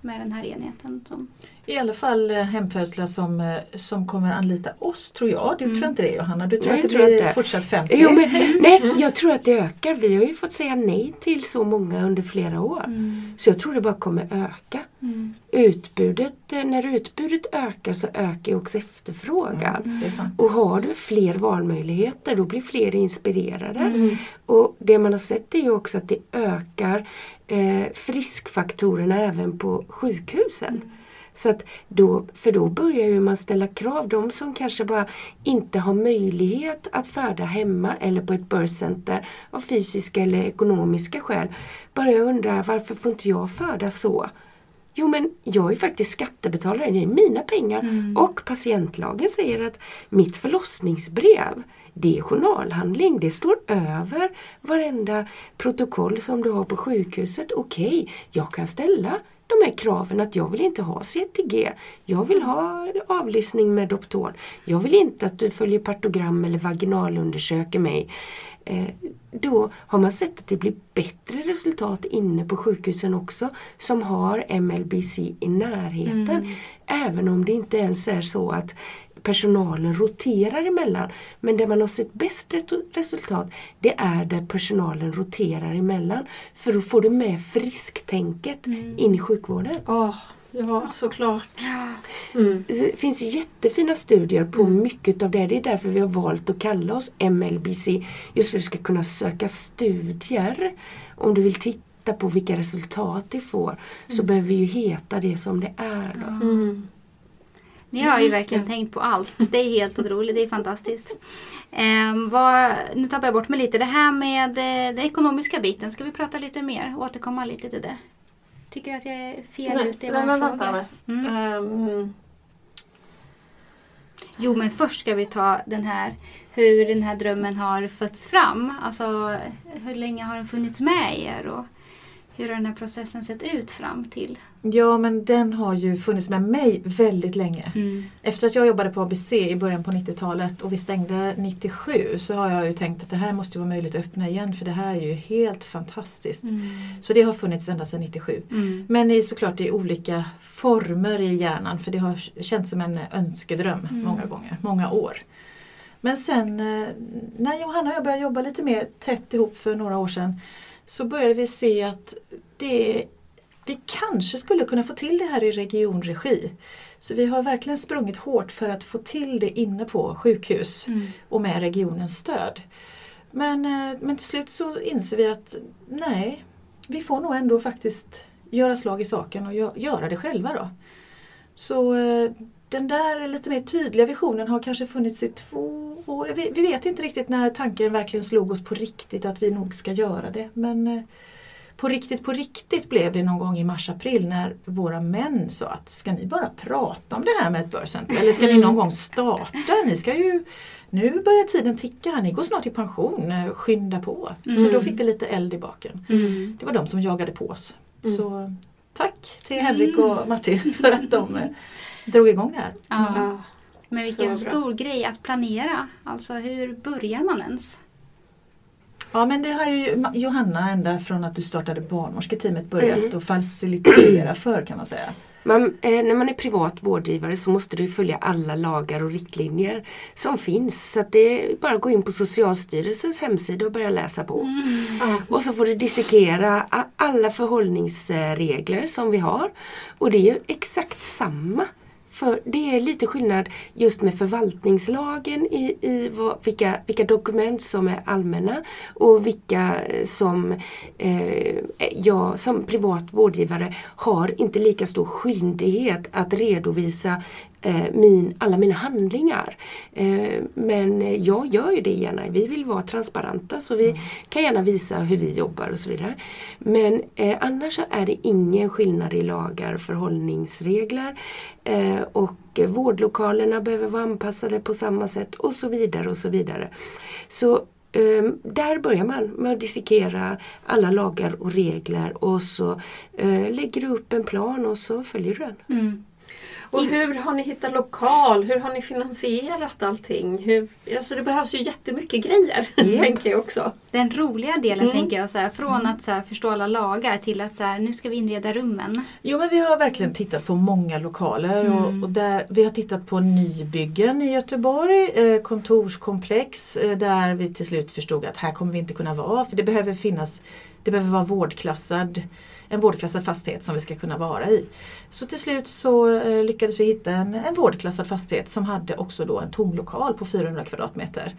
med den här enheten? Som... I alla fall hemfödslar som, som kommer anlita oss, tror jag. Du mm. tror inte det, Johanna? Du tror nej, att det blir inte. Fortsatt femtio? Jo, men, nej, mm. jag tror att det ökar. Vi har ju fått säga nej till så många under flera år. Mm. Så jag tror det bara kommer öka. Mm. Utbudet, när utbudet ökar så ökar också efterfrågan. Mm. Det är sant. Och har du fler valmöjligheter, då blir fler inspirerade. Mm. Och det man har sett är ju också att det ökar eh, friskfaktorerna även på sjukhusen. Mm. Så att då, för då börjar ju man ställa krav. De som kanske bara inte har möjlighet att föda hemma eller på ett birth center av fysiska eller ekonomiska skäl. Bara jag undrar, varför får inte jag föda så? Jo, men jag är faktiskt skattebetalare, det är mina pengar. Mm. Och patientlagen säger att mitt förlossningsbrev, det är journalhandling. Det står över varenda protokoll som du har på sjukhuset. Okej, okay, jag kan ställa de här kraven att jag vill inte ha C T G. Jag vill ha avlyssning med doktorn. Jag vill inte att du följer partogram eller vaginalundersöker mig. Eh, då har man sett att det blir bättre resultat inne på sjukhusen också. Som har M L B C i närheten. Mm. Även om det inte ens är så att personalen roterar emellan. Men där man har sett bäst resultat, det är där personalen roterar emellan. För då får du med frisktänket mm. in i sjukvården. Oh, ja, såklart. Mm. Det finns jättefina studier på mm. mycket av det. Det är därför vi har valt att kalla oss M L B C. Just för att du ska kunna söka studier. Om du vill titta på vilka resultat du får mm. så behöver vi ju heta det som det är då. Mm. Ni har ju verkligen mm. tänkt på allt. Det är helt otroligt, det är fantastiskt. Ehm, vad, nu tappar jag bort mig lite. Det här med den ekonomiska biten, ska vi prata lite mer? Återkomma lite till det. Tycker att jag är fel nej, ute i vår nej, fråga? Mm. Um. Jo, men först ska vi ta den här, hur den här drömmen har fötts fram. Alltså, hur länge har den funnits med er och hur har den här processen sett ut fram till? Ja, men den har ju funnits med mig väldigt länge. Mm. Efter att jag jobbade på A B C i början på nittiotalet och vi stängde nittiosju så har jag ju tänkt att det här måste vara möjligt att öppna igen. För det här är ju helt fantastiskt. Mm. Så det har funnits ända sedan nittiosju. Mm. Men det är såklart i olika former i hjärnan. För det har känts som en önskedröm mm. många gånger, många år. Men sen när Johanna och jag började jobba lite mer tätt ihop för några år sedan. Så började vi se att det, vi kanske skulle kunna få till det här i regionregi. Så vi har verkligen sprungit hårt för att få till det inne på sjukhus mm. och med regionens stöd. Men, men till slut så inser vi att nej, vi får nog ändå faktiskt göra slag i saken och gö- göra det själva då. Så den där lite mer tydliga visionen har kanske funnits i två år. Vi, vi vet inte riktigt när tanken verkligen slog oss på riktigt att vi nog ska göra det. Men på riktigt, på riktigt blev det någon gång i mars-april när våra män sa att ska ni bara prata om det här med ett birth center? Eller ska ni någon gång starta? Ni ska ju, nu börjar tiden ticka här, ni går snart i pension, skynda på. Mm. Så då fick vi lite eld i baken. Mm. Det var de som jagade på oss. Mm. Så tack till Henrik och Martin för att de drog igång det här. Ja. Mm. Men vilken stor grej att planera. Alltså hur börjar man ens? Ja, men det har ju Johanna ända från att du startade Barnmorsketeamet börjat mm. och facilitera för, kan man säga. Man, eh, när man är privat vårdgivare så måste du följa alla lagar och riktlinjer som finns. Så att det är bara att gå in på Socialstyrelsens hemsida och börja läsa på. Mm. Mm. Och så får du dissekera alla förhållningsregler som vi har. Och det är ju exakt samma. För det är lite skillnad just med förvaltningslagen i, i vad, vilka, vilka dokument som är allmänna och vilka som eh, jag som privat vårdgivare har inte lika stor skyldighet att redovisa Min, alla mina handlingar. Men jag gör ju det gärna. Vi vill vara transparenta så vi kan gärna visa hur vi jobbar och så vidare. Men annars så är det ingen skillnad i lagar, förhållningsregler och vårdlokalerna behöver vara anpassade på samma sätt och så vidare och så vidare. Så Um, där börjar man med att dissekera alla lagar och regler och så uh, lägger du upp en plan och så följer du den. Mm. Och hur har ni hittat lokal? Hur har ni finansierat allting? Hur, alltså det behövs ju jättemycket grejer, yep. tänker jag också. Den roliga delen mm. tänker jag, så här, från att så här, förstå alla lagar till att så här, nu ska vi inreda rummen. Jo, men vi har verkligen tittat på många lokaler. Mm. Och, och där, vi har tittat på nybyggen i Göteborg, eh, kontorskomplex, eh, där vi till slut förstod att här kommer vi inte kunna vara. För det behöver finnas, det behöver vara vårdklassad en vårdklassad fastighet som vi ska kunna vara i. Så till slut så lyckades vi hitta en, en vårdklassad fastighet som hade också då en tom lokal på fyrahundra kvadratmeter.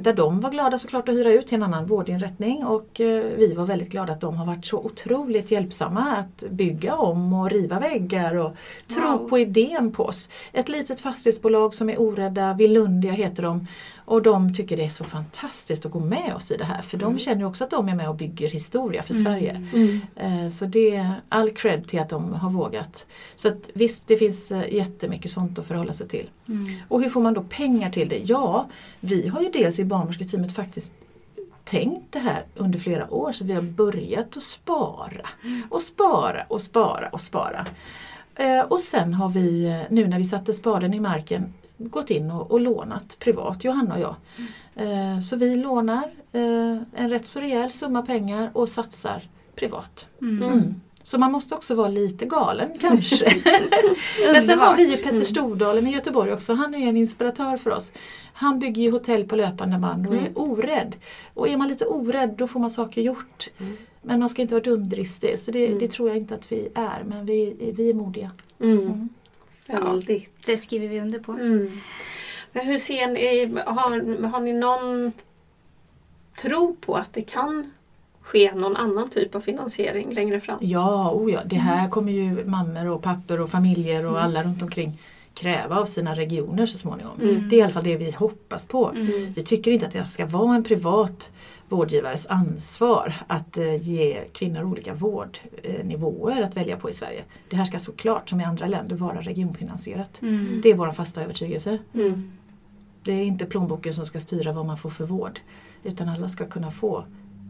Där de var glada såklart att hyra ut till en annan vårdinrättning, och vi var väldigt glada att de har varit så otroligt hjälpsamma att bygga om och riva väggar och tro wow. på idén på oss. Ett litet fastighetsbolag som är orädda, Vilundia heter de, och de tycker det är så fantastiskt att gå med oss i det här, för de mm. känner ju också att de är med och bygger historia för mm. Sverige. Mm. Så det är all cred till att de har vågat. Så att, visst, det finns jättemycket sånt att förhålla sig till. Mm. Och hur får man då pengar till det? Ja, vi har ju dels i barnmorsketeamet faktiskt tänkt det här under flera år, så vi har börjat att spara och spara och spara och spara. Och sen har vi, nu när vi satte spaden i marken, gått in och, och lånat privat, Johanna och jag. Mm. Så vi lånar en rätt så rejäl summa pengar och satsar privat. Mm. Mm. Så man måste också vara lite galen kanske. Men sen har vi ju Petter Stordalen i Göteborg också. Han är en inspiratör för oss. Han bygger ju hotell på löpande band och är mm. orädd. Och är man lite orädd då får man saker gjort. Mm. Men man ska inte vara dumdristig. Så det, mm. det tror jag inte att vi är. Men vi, vi är modiga. Mm. Mm. Ja, det skriver vi under på. Mm. Men hur ser ni, har, har ni någon tro på att det kan ske någon annan typ av finansiering längre fram? Ja, oh ja, det här kommer ju mammor och pappor och familjer och mm. alla runt omkring kräva av sina regioner så småningom. Mm. Det är i alla fall det vi hoppas på. Mm. Vi tycker inte att det ska vara en privat vårdgivares ansvar att ge kvinnor olika vårdnivåer att välja på i Sverige. Det här ska såklart som i andra länder vara regionfinansierat. Mm. Det är vår fasta övertygelse. Mm. Det är inte plånboken som ska styra vad man får för vård, utan alla ska kunna få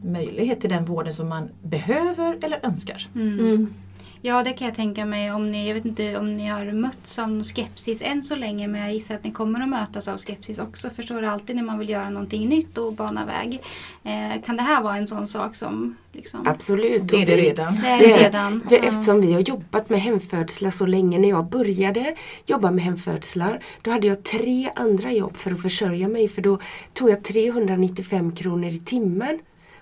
möjlighet till den vården som man behöver eller önskar. Mm. Mm. Ja, det kan jag tänka mig. Om ni, jag vet inte om ni har mötts av skepsis än så länge, men jag gissar att ni kommer att mötas av skepsis också. Förstår du, alltid när man vill göra någonting nytt och bana väg. Eh, kan det här vara en sån sak som... Liksom? Absolut. Det är det redan. Det är det redan. Det är, eftersom vi har jobbat med hemfödslar så länge. När jag började jobba med hemfödslar, då hade jag tre andra jobb för att försörja mig. För då tog jag trehundranittiofem kronor i timmen.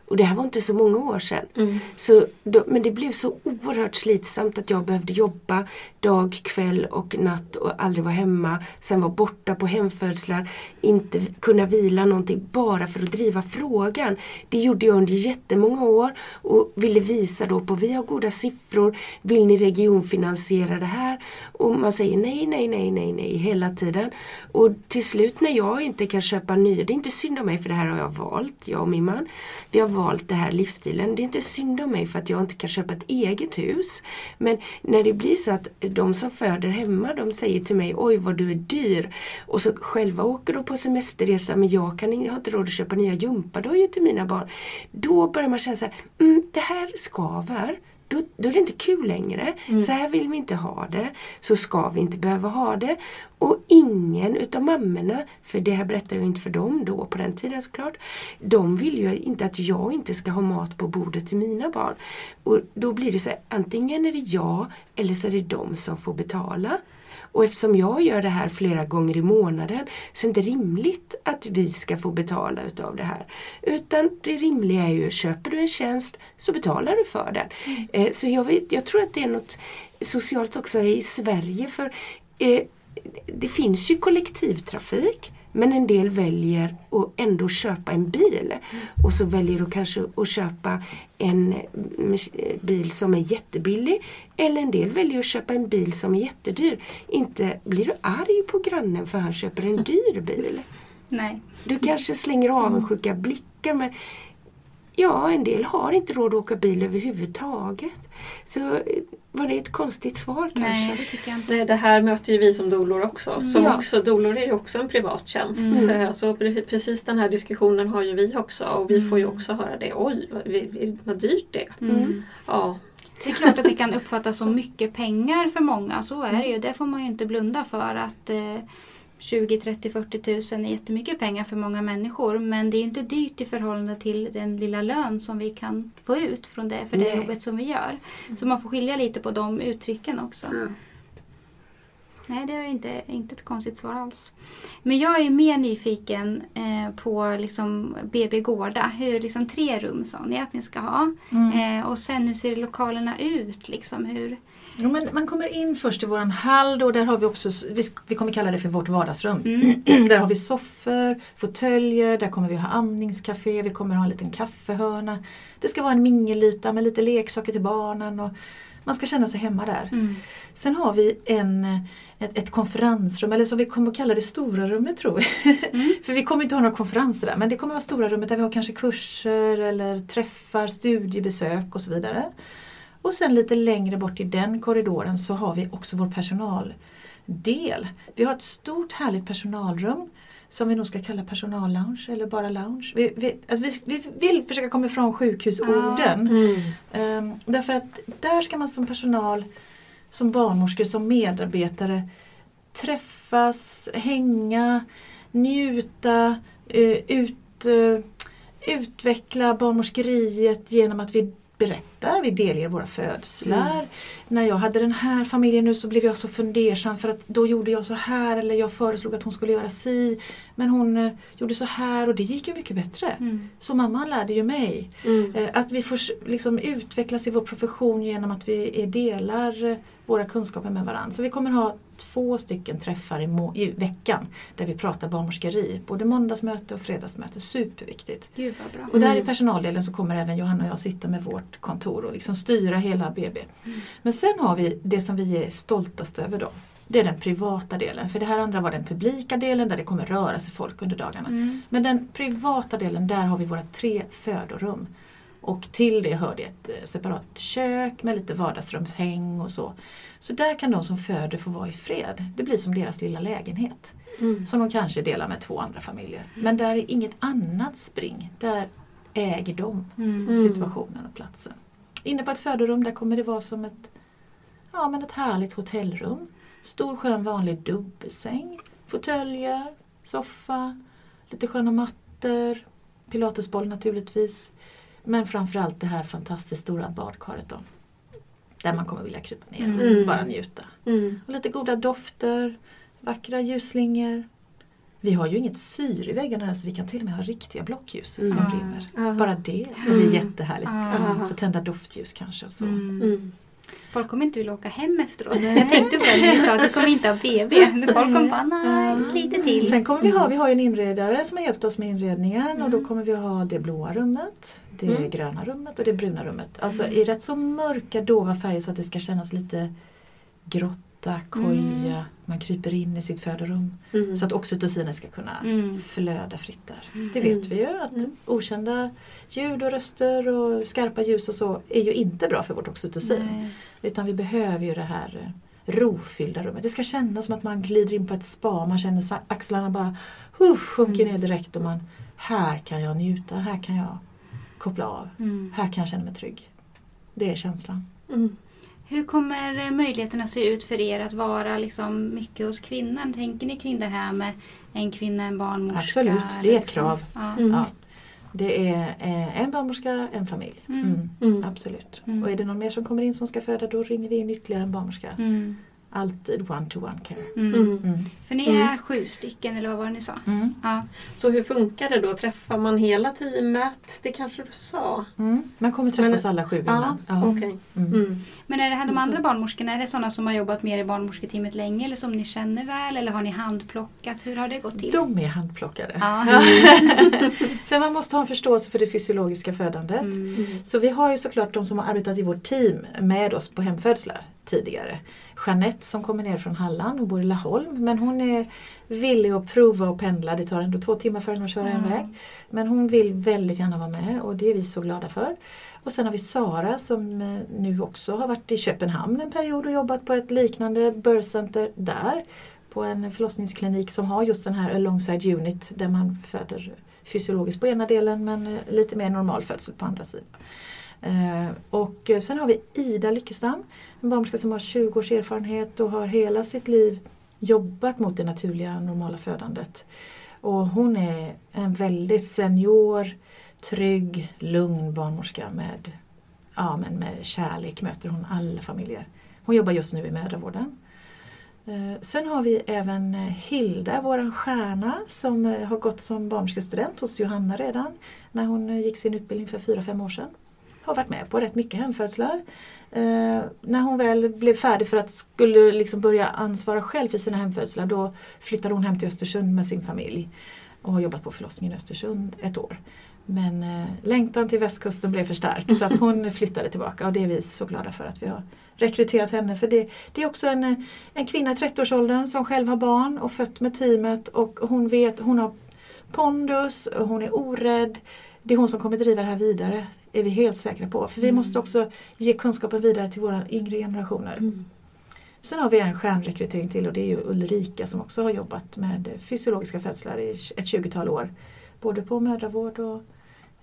Och det här var inte så många år sedan. Mm. Så då, men det blev så oerhört slitsamt att jag behövde jobba dag, kväll och natt och aldrig vara hemma. Sen vara borta på hemfödslar, inte kunna vila någonting bara för att driva frågan. Det gjorde jag under jättemånga år och ville visa då på vi har goda siffror, vill ni regionfinansiera det här? Och man säger nej, nej, nej, nej, nej hela tiden. Och till slut när jag inte kan köpa nya, det är inte synd om mig för det här har jag valt, jag och min man. Vi har valt det här livsstilen. Det är inte synd om mig för att jag inte kan köpa ett eget hus. Men när det blir så att de som föder hemma, de säger till mig oj vad du är dyr. Och så själva åker de på semesterresa, men jag, kan, jag har inte råd att köpa nya jumpadojor till mina barn. Då börjar man känna så här, mm, det här skaver. Då, då är det inte kul längre. Mm. Så här vill vi inte ha det. Så ska vi inte behöva ha det. Och ingen utav mammorna, för det här berättar jag inte för dem då på den tiden såklart. De vill ju inte att jag inte ska ha mat på bordet till mina barn. Och då blir det så här, antingen är det jag eller så är det de som får betala. Och eftersom jag gör det här flera gånger i månaden så är det inte rimligt att vi ska få betala utav det här. Utan det rimliga är ju, köper du en tjänst så betalar du för den. Mm. Så jag, vet, jag tror att det är något socialt också i Sverige, för eh, det finns ju kollektivtrafik. Men en del väljer att ändå köpa en bil. Mm. Och så väljer de kanske att köpa en bil som är jättebillig. Eller en del väljer att köpa en bil som är jättedyr. Inte blir du arg på grannen för han köper en dyr bil. Nej. Du kanske slänger av en sjuka blickar. Men ja, en del har inte råd att åka bil överhuvudtaget. Så... Var det ett konstigt svar kanske? Nej, det tycker jag inte. Det, det här möter ju vi som doulor också. Som ja. också doulor är ju också en privat tjänst. Mm. Så precis den här diskussionen har ju vi också. Och vi mm. får ju också höra det. Oj, vad dyrt det är. Mm. Ja. Det är klart att det kan uppfattas som mycket pengar för många. Så är det ju. Det får man ju inte blunda för att... Eh, tjugo, trettio, fyrtio tusen är jättemycket pengar för många människor. Men det är ju inte dyrt i förhållande till den lilla lön som vi kan få ut från det för det Nej. jobbet som vi gör. Så man får skilja lite på de uttrycken också. Mm. Nej, det är inte, inte ett konstigt svar alls. Men jag är mer nyfiken eh, på liksom B B-gårda. Hur liksom tre rum sa ni att ni ska ha. Mm. Eh, och sen hur ser lokalerna ut? Liksom, hur... ja, men man kommer in först i våran hall då. Där har vi också, vi, vi kommer kalla det för vårt vardagsrum. Mm. Där har vi soffor, fåtöljer. Där kommer vi ha amningscafé. Vi kommer ha en liten kaffehörna. Det ska vara en mingelyta med lite leksaker till barnen och... man ska känna sig hemma där. Mm. Sen har vi en, ett, ett konferensrum. Eller som vi kommer att kalla det stora rummet tror vi. Mm. För vi kommer inte ha några konferenser där. Men det kommer att vara stora rummet där vi har kanske kurser. Eller träffar, studiebesök och så vidare. Och sen lite längre bort i den korridoren så har vi också vår personaldel. Vi har ett stort härligt personalrum. Som vi nog ska kalla personallounge eller bara lounge. Vi, vi, vi, vi vill försöka komma ifrån sjukhusorden. Ah, mm. um, därför att där ska man som personal, som barnmorskor, som medarbetare träffas, hänga, njuta, uh, ut, uh, utveckla barnmorskeriet genom att vi berättar, vi delger våra födslar. Mm. När jag hade den här familjen nu så blev jag så fundersam för att då gjorde jag så här eller jag föreslog att hon skulle göra si men hon gjorde så här och det gick ju mycket bättre. Mm. Så mamman lärde ju mig. Mm. Att vi får liksom utvecklas i vår profession genom att vi delar våra kunskaper med varandra. Så vi kommer ha två stycken träffar i, må- i veckan där vi pratar barnmorskeri. Både måndagsmöte och fredagsmöte. Superviktigt. Gud vad bra. Och där i personaldelen så kommer även Johanna och jag sitta med vårt kontor och liksom styra hela B B. Mm. Men sen har vi det som vi är stoltast över då. Det är den privata delen. För det här andra var den publika delen där det kommer röra sig folk under dagarna. Mm. Men den privata delen, där har vi våra tre födorum. Och till det hör det ett separat kök med lite vardagsrumshäng och så. Så där kan de som föder få vara i fred. Det blir som deras lilla lägenhet. Mm. Som de kanske delar med två andra familjer. Mm. Men där är inget annat spring. Där äger de mm. situationen och platsen. Inne på ett föderum där kommer det vara som ett, ja, men ett härligt hotellrum. Stor skön vanlig dubbelsäng. Fåtöljer, soffa, lite sköna mattor. Pilatesboll naturligtvis. Men framförallt det här fantastiskt stora badkaret då. Där man kommer vilja krypa ner och mm. bara njuta. Mm. Och lite goda dofter, vackra ljusslingor. Vi har ju inget syre i väggarna här så vi kan till och med ha riktiga blockljus mm. som mm. brinner. Bara det ska bli mm. jättehärligt. Mm. Få tända doftljus kanske och så. Mm. Mm. Folk kommer inte vilja åka hem efteråt. Jag tänkte på det när du sa att vi kommer inte ha B B. Folk kommer bara, nej, lite till. Sen kommer vi ha, vi har ju en inredare som har hjälpt oss med inredningen. Mm. Och då kommer vi ha det blåa rummet, det mm. gröna rummet och det bruna rummet. Alltså mm. i rätt så mörka, dova färger så att det ska kännas lite grotta, koja. Mm. Man kryper in i sitt föderum. Mm. Så att oxytocinet ska kunna mm. flöda fritt där. Mm. Det vet vi ju att mm. okända ljud och röster och skarpa ljus och så är ju inte bra för vårt oxytocin. Nej. Utan vi behöver ju det här rofyllda rummet. Det ska kännas som att man glider in på ett spa. Man känner axlarna bara huff, sjunker mm. ner direkt. Och man, här kan jag njuta. Här kan jag koppla av. Mm. Här kan jag känna mig trygg. Det är känslan. Mm. Hur kommer möjligheterna se ut för er att vara liksom mycket hos kvinnan? Tänker ni kring det här med en kvinna, en barnmorska? Absolut, det är ett krav. Ja. Mm. Ja. Det är en barnmorska, en familj. Mm. Mm. Mm. Absolut. Mm. Och är det någon mer som kommer in som ska föda, då ringer vi in ytterligare en barnmorska. Mm. Alltid one-to-one care. Mm. Mm. Mm. För ni är mm. sju stycken, eller vad var det ni sa? Mm. Ja. Så hur funkar det då? Träffar man hela teamet? Det kanske du sa. Mm. Man kommer träffas Men, alla sju innan. Ja, ja. Okay. Mm. Mm. Men är det här de andra barnmorskorna? Är det sådana som har jobbat med i barnmorsketeamet länge? Eller som ni känner väl? Eller har ni handplockat? Hur har det gått till? De är handplockade. Ja. Ja. För man måste ha en förståelse för det fysiologiska födandet. Mm. Mm. Så vi har ju såklart de som har arbetat i vårt team med oss på hemfödslar tidigare. Jeanette som kommer ner från Halland, hon bor i Laholm, men hon är villig att prova och pendla. Det tar ändå två timmar för henne att köra mm. en väg. Men hon vill väldigt gärna vara med och det är vi så glada för. Och sen har vi Sara som nu också har varit i Köpenhamn en period och jobbat på ett liknande birth center där. På en förlossningsklinik som har just den här alongside unit där man föder fysiologiskt på ena delen men lite mer normal födsel på andra sidan. Uh, och sen har vi Ida Lyckestam, en barnmorska som har tjugo års erfarenhet och har hela sitt liv jobbat mot det naturliga normala födandet. Och hon är en väldigt senior, trygg, lugn barnmorska med, ja, men med kärlek möter hon alla familjer. Hon jobbar just nu i mödravården. Sen har vi även Hilda, vår stjärna, som har gått som barnmorskestudent hos Johanna redan när hon gick sin utbildning för fyra fem år sedan. Har varit med på rätt mycket hemfödslar. Eh, när hon väl blev färdig för att skulle liksom börja ansvara själv för sina hemfödslar, då flyttade hon hem till Östersund med sin familj och har jobbat på förlossningen i Östersund ett år. Men eh, längtan till västkusten blev för stark så att hon flyttade tillbaka, och det är vi så glada för att vi har rekryterat henne. För det, det är också en, en kvinna i trettioårsåldern som själv har barn och fött med teamet, och hon vet, hon har pondus och hon är orädd. Det är hon som kommer driva det här vidare, är vi helt säkra på. För vi mm. måste också ge kunskapen vidare till våra yngre generationer. Mm. Sen har vi en stjärnrekrytering till, och det är ju Ulrika som också har jobbat med fysiologiska födslar i ett tjugotal år. Både på mödravård och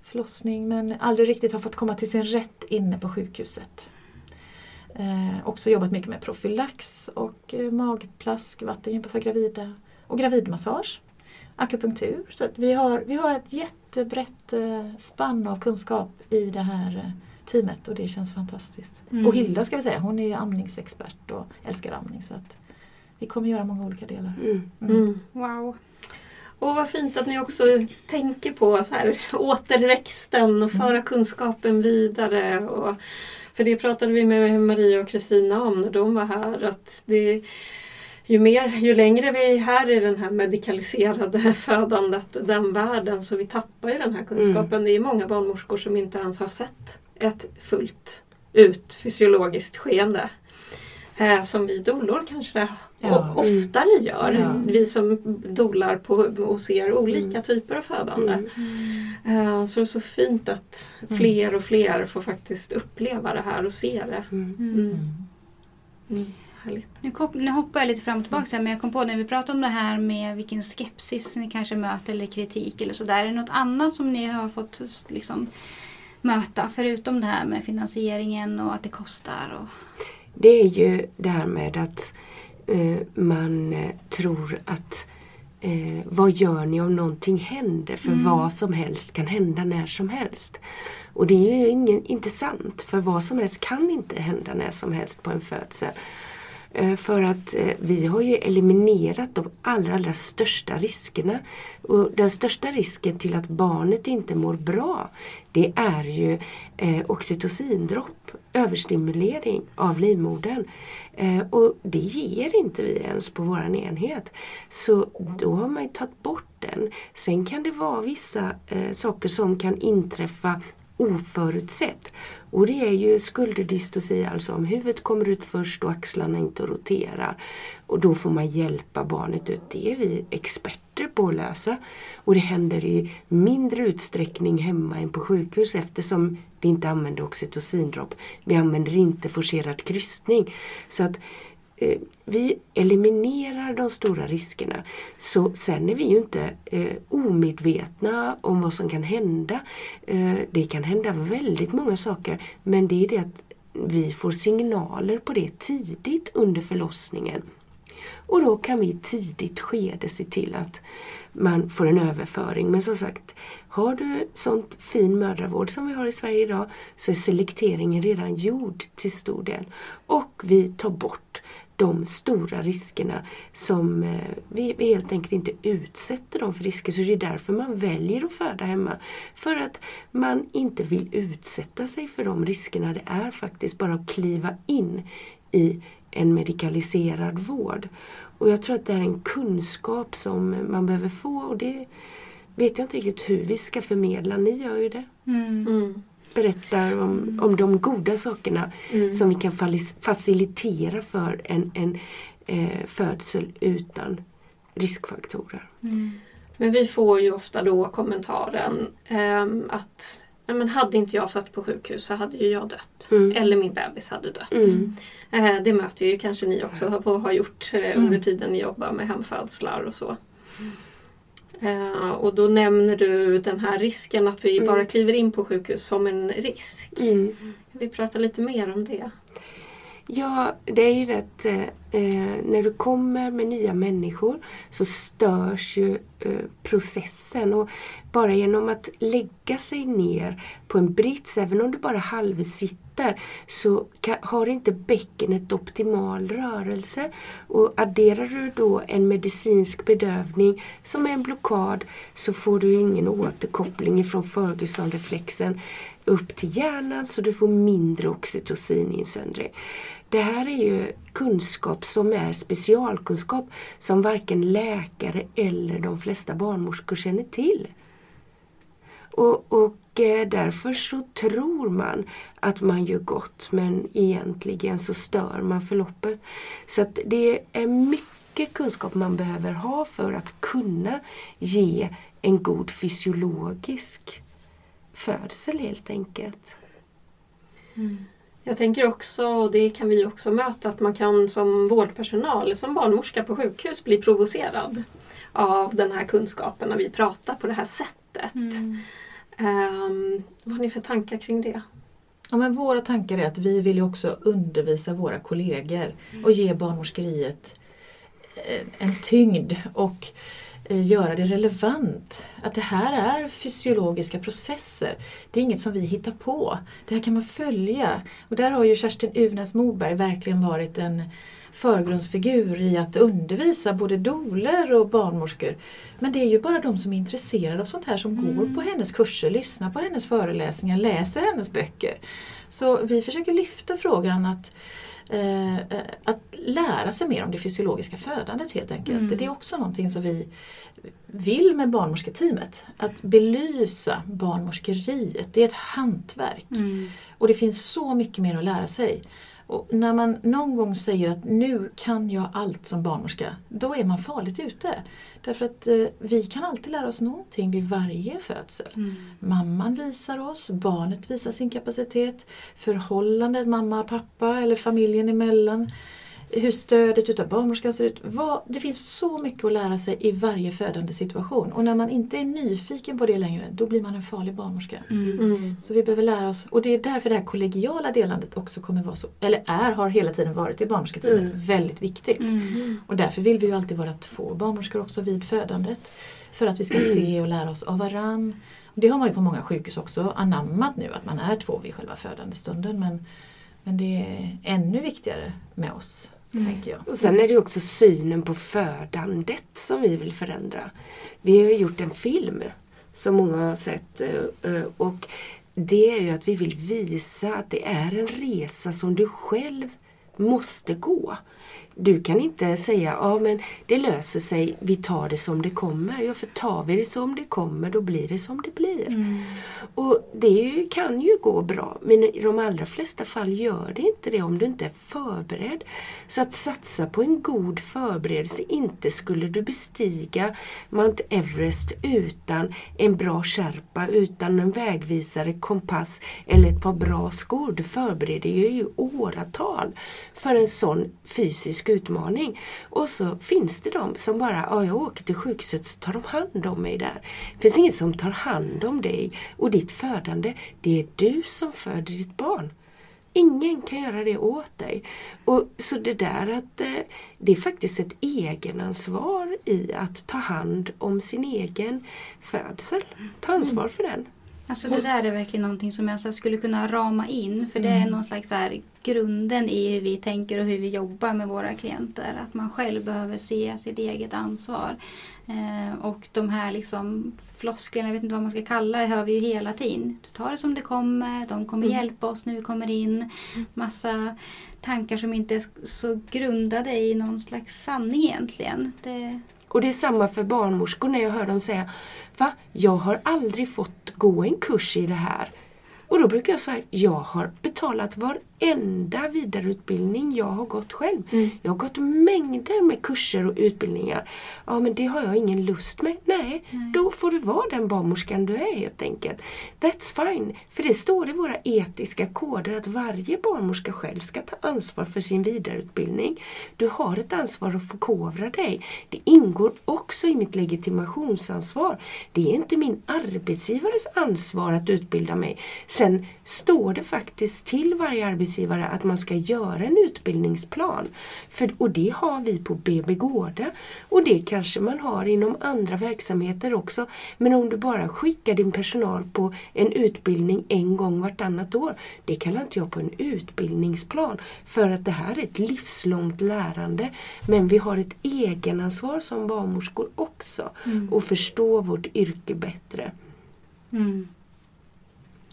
förlossning, men aldrig riktigt har fått komma till sin rätt inne på sjukhuset. Eh, också jobbat mycket med profylax och eh, magplask, vattengympa för gravida och gravidmassage. Akupunktur. Så att vi, har, vi har ett jättebrett spann av kunskap i det här teamet, och det känns fantastiskt. Mm. Och Hilda, ska vi säga, hon är ju amningsexpert och älskar amning, så att vi kommer göra många olika delar. Mm. Mm. Mm. Wow. Och vad fint att ni också tänker på så här, återväxten och föra mm. kunskapen vidare. Och, för det pratade vi med Maria och Kristina om när de var här, att det Ju, mer, ju längre vi är här i den här medikaliserade födandet och den världen, så vi tappar ju den här kunskapen. Mm. Det är många barnmorskor som inte ens har sett ett fullt ut fysiologiskt skeende. Eh, som vi doulor kanske ja. o- oftare gör. Ja. Vi som doular på och ser olika mm. typer av födande. Mm. Mm. Eh, så det är så fint att fler och fler får faktiskt uppleva det här och se det. Mm. Mm. Mm. Nu, kom, nu hoppar jag lite fram och tillbaka här, men jag kom på när vi pratade om det här med vilken skepsis ni kanske möter eller kritik eller sådär. Är det något annat som ni har fått liksom möta förutom det här med finansieringen och att det kostar? Och... Det är ju det här med att eh, man tror att eh, vad gör ni om någonting händer? För mm. vad som helst kan hända när som helst. Och det är ju ingen, inte sant, för vad som helst kan inte hända när som helst på en födsel. För att vi har ju eliminerat de allra, allra största riskerna. Och den största risken till att barnet inte mår bra, det är ju eh, oxytocindropp, överstimulering av livmodern. Eh, och det ger inte vi ens på våran enhet. Så då har man ju tagit bort den. Sen kan det vara vissa eh, saker som kan inträffa oförutsett. Och det är ju skulderdystosi, alltså om huvudet kommer ut först och axlarna inte roterar. Och då får man hjälpa barnet ut. Det är vi experter på att lösa. Och det händer i mindre utsträckning hemma än på sjukhus, eftersom vi inte använder oxytocindropp. Vi använder inte forcerad krystning. Så att eh, vi eliminerar de stora riskerna. Så sen är vi ju inte eh, omedvetna om vad som kan hända. Eh, det kan hända väldigt många saker, men det är det att vi får signaler på det tidigt under förlossningen. Och då kan vi i tidigt skede se till att man får en överföring. Men som sagt, har du sånt fin mödravård som vi har i Sverige idag, så är selekteringen redan gjord till stor del. Och vi tar bort de stora riskerna som vi helt enkelt inte utsätter dem för risker. Så det är därför man väljer att föda hemma. För att man inte vill utsätta sig för de riskerna. Det är faktiskt bara att kliva in i en medikaliserad vård. Och jag tror att det är en kunskap som man behöver få. Och det vet jag inte riktigt hur vi ska förmedla. Ni gör ju det. Mm. Mm. Berättar om, om de goda sakerna mm. som vi kan facilitera för en, en eh, födsel utan riskfaktorer. Mm. Men vi får ju ofta då kommentaren eh, att nej, men hade inte jag fött på sjukhus så hade ju jag dött. Mm. Eller min bebis hade dött. Mm. Eh, det möter ju kanske ni också har, har gjort eh, mm. under tiden ni jobbar med hemfödslar och så. Mm. Uh, och då nämner du den här risken att vi mm. bara kliver in på sjukhus som en risk. Mm. Vi pratar lite mer om det. Ja, det är ju att eh, när du kommer med nya människor så störs ju eh, processen. Och bara genom att lägga sig ner på en brits, även om du bara halvsitter, så kan, har inte bäckenet optimal rörelse. Och adderar du då en medicinsk bedövning som är en blockad, så får du ingen återkoppling från Ferguson-reflexen upp till hjärnan, så du får mindre oxytocin i en söndring. Det här är ju kunskap som är specialkunskap som varken läkare eller de flesta barnmorskor känner till. Och, och därför så tror man att man gör gott, men egentligen så stör man förloppet. Så att det är mycket kunskap man behöver ha för att kunna ge en god fysiologisk födsel helt enkelt. Mm. Jag tänker också, och det kan vi också möta, att man kan som vårdpersonal, som barnmorska på sjukhus, bli provocerad av den här kunskapen när vi pratar på det här sättet. Mm. Um, vad har ni för tankar kring det? Ja, men våra tankar är att vi vill ju också undervisa våra kollegor och ge barnmorskeriet en tyngd och göra det relevant. Att det här är fysiologiska processer. Det är inget som vi hittar på. Det här kan man följa. Och där har ju Kerstin Uvnäs Moberg verkligen varit en förgrundsfigur i att undervisa både douler och barnmorskor. Men det är ju bara de som är intresserade av sånt här som mm. går på hennes kurser, lyssnar på hennes föreläsningar, läser hennes böcker. Så vi försöker lyfta frågan att Eh, att lära sig mer om det fysiologiska födandet helt enkelt. Mm. Det är också någonting som vi vill med barnmorsketeamet. Att belysa barnmorskeriet. Det är ett hantverk. Mm. Och det finns så mycket mer att lära sig. Och när man någon gång säger att nu kan jag allt som barnmorska, då är man farligt ute. Därför att eh, vi kan alltid lära oss någonting vid varje födsel. Mm. Mamman visar oss, barnet visar sin kapacitet, förhållandet mamma och pappa eller familjen emellan, hur stödet utav barnmorskan ser ut. Vad, det finns så mycket att lära sig i varje födande situation. Och när man inte är nyfiken på det längre, då blir man en farlig barnmorska. Mm. Mm. Så vi behöver lära oss. Och det är därför det här kollegiala delandet också kommer vara så. Eller är, har hela tiden varit i barnmorsketeamet mm. väldigt viktigt. Mm. Och därför vill vi ju alltid vara två barnmorskor också vid födandet. För att vi ska mm. se och lära oss av varann. Och det har man ju på många sjukhus också anammat nu. Att man är två vid själva födandestunden. Men, men det är ännu viktigare med oss. Mm. Och sen är det också synen på födandet som vi vill förändra. Vi har gjort en film som många har sett, och det är ju att vi vill visa att det är en resa som du själv måste gå. Du kan inte säga, ja men det löser sig, vi tar det som det kommer. Ja, för tar vi det som det kommer, då blir det som det blir. Mm. Och det kan ju gå bra, men i de allra flesta fall gör det inte det om du inte är förberedd. Så att satsa på en god förberedelse, inte skulle du bestiga Mount Everest utan en bra skärpa, utan en vägvisare, kompass eller ett par bra skor. Du förbereder ju i åratal för en sån fysisk utmaning. Och så finns det de som bara, ja jag åker till sjukhuset så tar de hand om mig där. Det finns ingen som tar hand om dig och ditt födande. Det är du som föder ditt barn. Ingen kan göra det åt dig. Och så det där att det är faktiskt ett egenansvar i att ta hand om sin egen födsel. Ta ansvar för den. Alltså det där är verkligen någonting som jag så skulle kunna rama in. För det är någon slags så här grunden i hur vi tänker och hur vi jobbar med våra klienter. Att man själv behöver se sitt eget ansvar. Eh, och de här liksom flosklerna, jag vet inte vad man ska kalla det, hör vi ju hela tiden. Du tar det som det kommer, de kommer mm. hjälpa oss när vi kommer in. Massa tankar som inte är så grundade i någon slags sanning egentligen. Det... Och det är samma för barnmorskor när jag hör dem säga, va? Jag har aldrig fått gå en kurs i det här. Och då brukar jag säga, jag har betalat varenda vidareutbildning jag har gått själv. Mm. Jag har gått mängder med kurser och utbildningar. Ja, men det har jag ingen lust med. Nej, Nej. Då får du vara den barnmorskan du är helt enkelt. That's fine. För det står i våra etiska koder att varje barnmorska själv ska ta ansvar för sin vidareutbildning. Du har ett ansvar att förkovra dig. Det ingår också i mitt legitimationsansvar. Det är inte min arbetsgivares ansvar att utbilda mig. Sen står det faktiskt till varje arbetsgivare arbetsgivare att man ska göra en utbildningsplan. För, och det har vi på B B-gården och det kanske man har inom andra verksamheter också. Men om du bara skickar din personal på en utbildning en gång vartannat år, det kallar inte jag på en utbildningsplan. För att det här är ett livslångt lärande, men vi har ett egenansvar som barnmorskor också mm. och förstå vårt yrke bättre. Mm.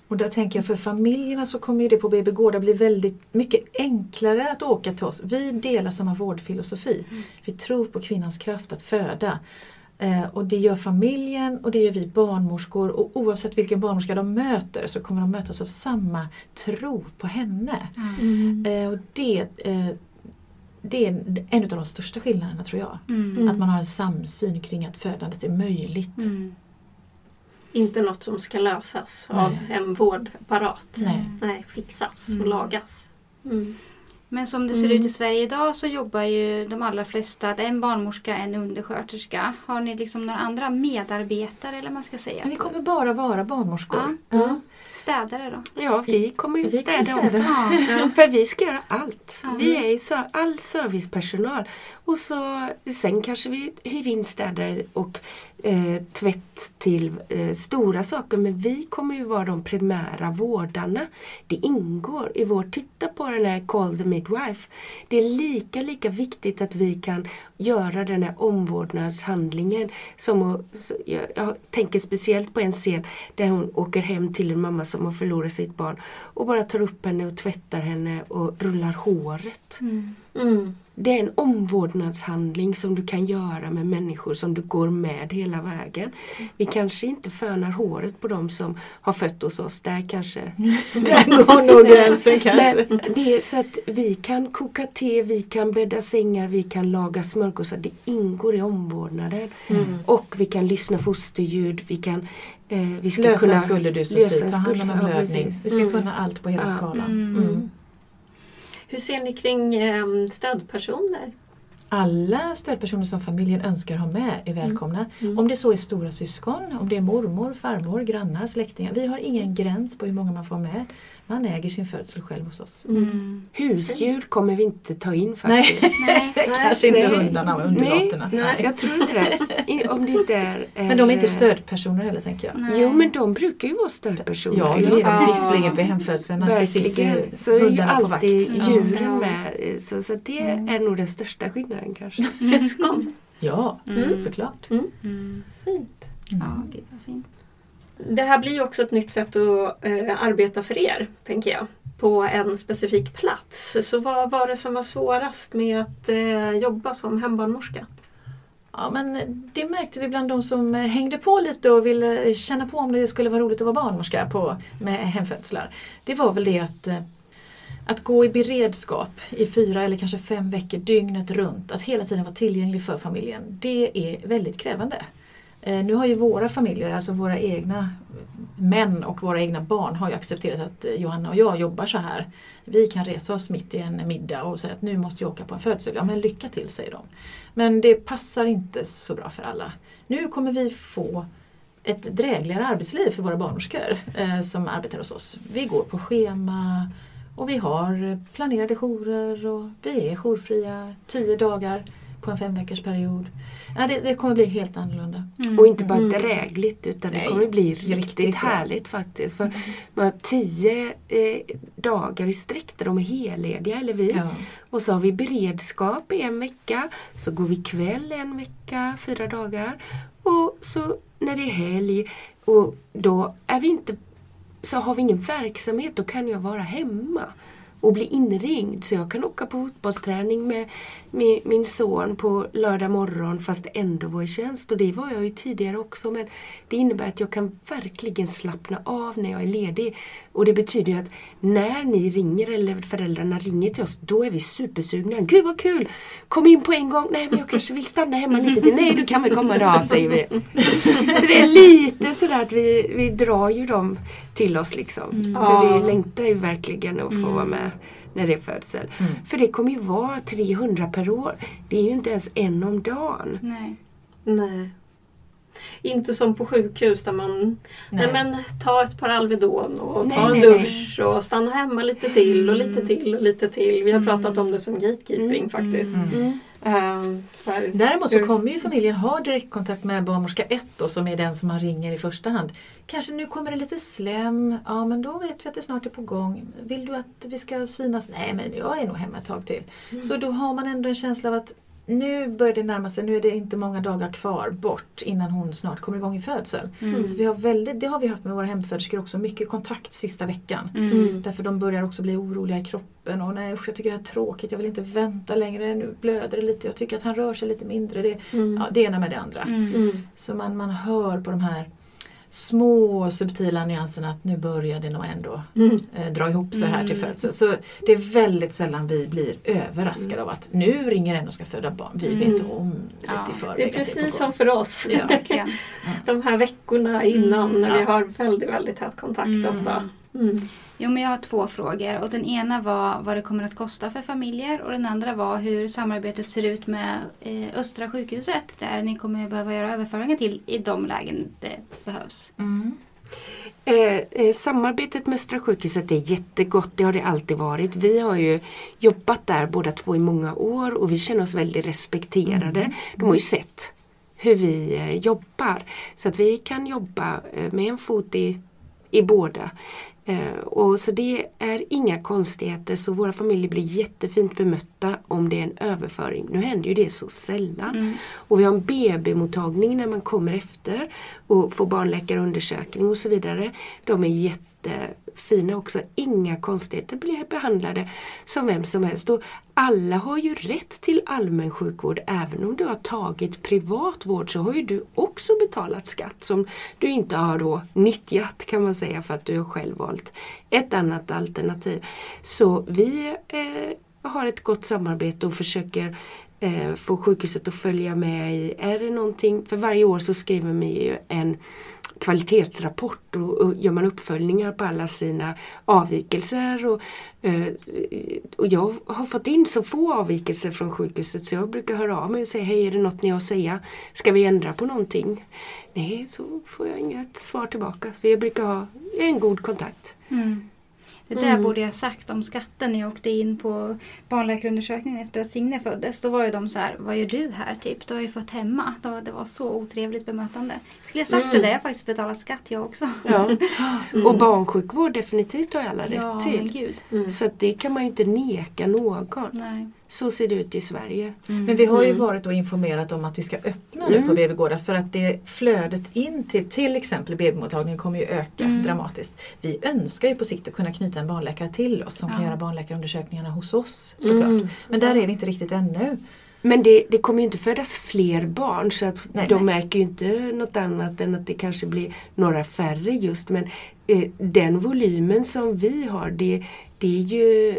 Och där tänker jag för familjerna så kommer ju det på B B-gården bli väldigt mycket enklare att åka till oss. Vi delar samma vårdfilosofi. Mm. Vi tror på kvinnans kraft att föda. Eh, och det gör familjen och det gör vi barnmorskor. Och oavsett vilken barnmorska de möter så kommer de mötas av samma tro på henne. Mm. Eh, och det, eh, det är en av de största skillnaderna tror jag. Mm. Att man har en samsyn kring att födandet är möjligt. Mm. Inte något som ska lösas Nej. Av en vårdapparat. Nej, Nej fixas och mm. lagas. Mm. Men som det ser mm. ut i Sverige idag så jobbar ju de allra flesta, det är en barnmorska, en undersköterska. Har ni liksom några andra medarbetare eller man ska säga? Vi kommer bara vara barnmorskor. Ja. Mm. Mm. Städare då? Ja, vi kommer ju vi städa, städa också. Ja. För vi ska göra allt. Mm. Vi är ju all servicepersonal. Och så, sen kanske vi hyr in städare och eh, tvätt till eh, stora saker. Men vi kommer ju vara de primära vårdarna. Det ingår i vår, titta på den här Call the Midwife. Det är lika, lika viktigt att vi kan göra den här omvårdnadshandlingen. Som, jag, jag tänker speciellt på en scen där hon åker hem till en mamma som har förlorat sitt barn. Och bara tar upp henne och tvättar henne och rullar håret. Mm. Mm. Det är en omvårdnadshandling som du kan göra med människor som du går med hela vägen. Vi kanske inte fönar håret på dem som har fött hos oss. Där kanske... Där går nog gränsen kanske. Men det är så att vi kan koka te, vi kan bädda sängar, vi kan laga smörgåsar. Det ingår i omvårdnaden. Mm. Och vi kan lyssna fosterljud, vi kan... Eh, vi ska lösa kunna, skulle du så lösa ta hand om en blödning. Ja, vi ska mm. kunna allt på hela ja. Skalan. Mm. Mm. Hur ser ni kring stödpersoner? Alla stödpersoner som familjen önskar ha med är välkomna. Mm. Mm. Om det så är stora syskon, om det är mormor, farmor, grannar, släktingar. Vi har ingen gräns på hur många man får med. Man äger sin födsel själv hos oss. Mm. Husdjur kommer vi inte ta in faktiskt. Nej, nej, nej. Kanske inte nej. hundarna och underlåterna. Nej, nej. Jag tror inte det. Om det inte är, är... Men de är inte stödpersoner heller tänker jag. Nej. Jo, men de brukar ju vara stödförsoner. Ja, det är de visserligen vid hemfödseln. Verkligen. Så är ju alltid djuren med. Så, så det mm. är nog den största skillnaden kanske. Syskon. Ja, mm. såklart. Mm. Mm. Fint. Mm. Ja, gud vad fint. Det här blir ju också ett nytt sätt att eh, arbeta för er, tänker jag, på en specifik plats. Så vad var det som var svårast med att eh, jobba som hembarnmorska? Ja, men det märkte vi bland de som hängde på lite och ville känna på om det skulle vara roligt att vara barnmorska på, med hemfödslar. Det var väl det att... Eh, Att gå i beredskap i fyra eller kanske fem veckor dygnet runt. Att hela tiden vara tillgänglig för familjen. Det är väldigt krävande. Eh, nu har ju våra familjer, alltså våra egna män och våra egna barn har ju accepterat att Johanna och jag jobbar så här. Vi kan resa oss mitt i en middag och säga att nu måste jag åka på en födsel. Ja men lycka till, säger de. Men det passar inte så bra för alla. Nu kommer vi få... ett drägligare arbetsliv för våra barnmorskor eh, som arbetar hos oss. Vi går på schema... Och vi har planerade jourer och vi är jourfria tio dagar på en fem veckors period. Ja, det, det kommer bli helt annorlunda. Mm. Och inte bara drägligt utan Nej, det kommer bli riktigt, riktigt härligt faktiskt. För mm. man har tio eh, dagar i sträck där de är hellediga eller vi. Ja. Och så har vi beredskap i en vecka. Så går vi kväll en vecka, fyra dagar. Och så när det är helg och då är vi inte... Så har vi ingen verksamhet, då kan jag vara hemma och bli inringd. Så jag kan åka på fotbollsträning med min, min son på lördag morgon fast ändå var i tjänst. Och det var jag ju tidigare också. Men det innebär att jag kan verkligen slappna av när jag är ledig. Och det betyder ju att när ni ringer eller föräldrarna ringer till oss, då är vi supersugna. Gud vad kul! Kom in på en gång. Nej men jag kanske vill stanna hemma lite till. Nej du kan väl komma då, säger vi. Så det är lite sådär att vi, vi drar ju dem till oss liksom. Mm. För vi längtar ju verkligen att få mm. vara med när det är födsel. Mm. För det kommer ju vara trehundra per år. Det är ju inte ens en om dagen. Nej. Nej. Inte som på sjukhus där man, nej, nej men ta ett par Alvedon och nej, ta en nej, dusch nej. och stanna hemma lite till och lite till och lite till. Vi har pratat om det som gatekeeping mm. faktiskt. Mm. Mm. Um, så här, Däremot hur? så kommer ju familjen ha direktkontakt med barnmorska ett då, som är den som man ringer i första hand. Kanske nu kommer det lite slem, ja men då vet vi att det snart är på gång. Vill du att vi ska synas? Nej men jag är nog hemma ett tag till. Mm. Så då har man ändå en känsla av att nu börjar det närma sig, nu är det inte många dagar kvar bort innan hon snart kommer igång i födseln. Mm. Så vi har väldigt, det har vi haft med våra hemföderskor också, mycket kontakt sista veckan. Mm. Därför de börjar också bli oroliga i kroppen och nej usch, jag tycker det är tråkigt, jag vill inte vänta längre, nu blöder det lite, jag tycker att han rör sig lite mindre. Det, mm. ja, det ena med det andra. Mm. Så man, man hör på de här små subtila nyanserna att nu börjar det nog ändå mm. eh, dra ihop sig här mm. till födseln. Så det är väldigt sällan vi blir överraskade mm. av att nu ringer en och ska föda barn. Vi vet mm. om lite ja. i förväg. Det är precis det som för oss. Ja. mm. De här veckorna innan mm. när ja. vi har väldigt, väldigt tät kontakt mm. ofta. Mm. Jo, men jag har två frågor och den ena var vad det kommer att kosta för familjer och den andra var hur samarbetet ser ut med eh, Östra sjukhuset där ni kommer behöva göra överföringar till i de lägen det behövs. Mm. Eh, eh, samarbetet med Östra sjukhuset är jättegott, det har det alltid varit. Vi har ju jobbat där båda två i många år och vi känner oss väldigt respekterade. Mm. De har ju sett hur vi eh, jobbar så att vi kan jobba eh, med en fot i, i båda. Uh, och så det är inga konstigheter, så våra familjer blir jättefint bemötta om det är en överföring. Nu händer ju det så sällan. Mm. Och vi har en B B-mottagning när man kommer efter och får barnläkarundersökning och så vidare. De är jättefina också. Inga konstigheter, blir behandlade som vem som helst. Och alla har ju rätt till allmän sjukvård. Även om du har tagit privat vård så har ju du också betalat skatt som du inte har då nyttjat, kan man säga, för att du själv valt ett annat alternativ. Så vi eh, har ett gott samarbete och försöker eh, få sjukhuset att följa med i, är det någonting, för varje år så skriver man ju en kvalitetsrapport och, och gör man uppföljningar på alla sina avvikelser och, eh, och jag har fått in så få avvikelser från sjukhuset så jag brukar höra av mig och säga, hej, är det något ni har att säga? Ska vi ändra på någonting? Nej, så får jag inget svar tillbaka. Så vi brukar ha en god kontakt. Mm. Det där mm. borde jag sagt om skatten när jag åkte in på barnläkarundersökningen efter att Signe föddes. Då var ju de så här, vad gör du här typ? Du har ju fått hemma. Det var så otrevligt bemötande. Skulle jag sagt mm. det där, jag faktiskt betalat skatt jag också. Ja. Mm. Och barnsjukvård definitivt har jag alla ja, rätt till. Gud. Mm. Så att det kan man ju inte neka någon. Nej. Så ser det ut i Sverige. Mm. Men vi har ju varit och informerat om att vi ska öppna nu mm. på B B-gården. För att det flödet in till till exempel B B-mottagningen kommer ju öka mm. dramatiskt. Vi önskar ju på sikt att kunna knyta en barnläkare till oss. Som ja. kan göra barnläkarundersökningarna hos oss såklart. Mm. Men där är vi inte riktigt ännu. Men det, det kommer ju inte födas fler barn så att nej, de nej. märker ju inte något annat än att det kanske blir några färre just. Men eh, den volymen som vi har, det, det, är ju,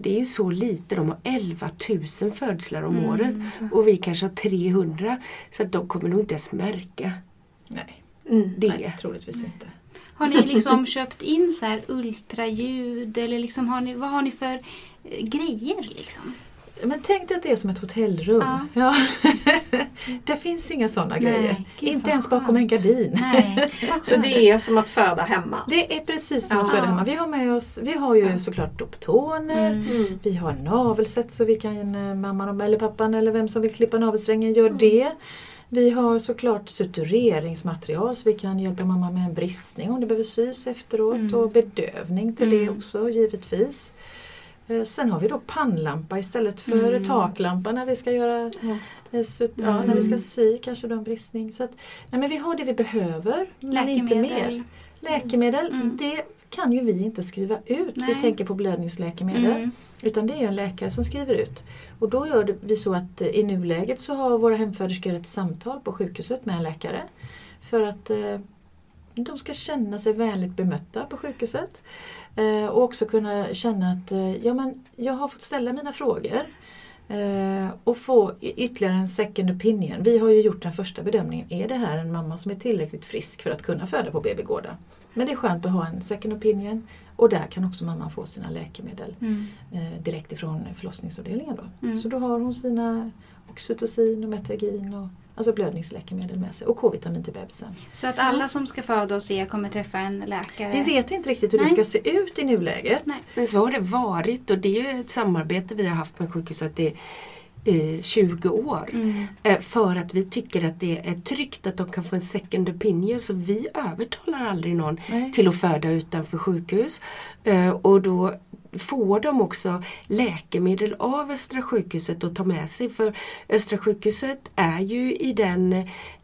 det är ju så lite. De har elva tusen födslar om mm. året och vi kanske har trehundra så att de kommer nog inte ens märka nej. det. Nej, troligtvis nej. inte. Har ni liksom köpt in så här ultraljud eller liksom har ni, vad har ni för grejer liksom? Men tänk dig att det är som ett hotellrum. Ja. Ja. Det finns inga sådana nej, grejer. Inte ens bakom skönt. en gardin. Nej, så det är som att föda hemma. Det är precis som ja. att föda hemma. Vi har med oss, vi har ju såklart doptoner. Mm. Vi har navelsätt så vi kan mamman eller pappan eller vem som vill klippa navelsträngen gör mm. det. Vi har såklart sutureringsmaterial så vi kan hjälpa mamma med en bristning om det behöver sys efteråt. Mm. Och bedövning till mm. det också givetvis. Sen har vi då pannlampa istället för mm. taklampa när vi ska göra ja. Ja, när vi ska sy kanske då en bristning. Så att, nej men vi har det vi behöver, men inte mer. Läkemedel, mm. det kan ju vi inte skriva ut. Nej. Vi tänker på blödningsläkemedel. Mm. Utan det är en läkare som skriver ut. Och då gör vi så att i nuläget så har våra hemföderskor ett samtal på sjukhuset med en läkare. För att de ska känna sig väldigt bemötta på sjukhuset. Eh, och också kunna känna att eh, ja, men jag har fått ställa mina frågor. Eh, och få ytterligare en second opinion. Vi har ju gjort den första bedömningen. Är det här en mamma som är tillräckligt frisk för att kunna föda på B B-gården? Men det är skönt att ha en second opinion. Och där kan också mamman få sina läkemedel. Mm. Eh, direkt ifrån förlossningsavdelningen då. Mm. Så då har hon sina oxytocin och metergin och alltså blödningsläkemedel med sig och K-vitamin till bebisen. Så att alla som ska föda och se kommer träffa en läkare? Vi vet inte riktigt hur Nej. Det ska se ut i nuläget. Nej. Men så har det varit, och det är ju ett samarbete vi har haft med sjukhuset i, i tjugo år. Mm. För att vi tycker att det är tryggt att de kan få en second opinion, så vi övertalar aldrig någon Nej. Till att föda utanför sjukhus. Och då får de också läkemedel av Östra sjukhuset att ta med sig, för Östra sjukhuset är ju i den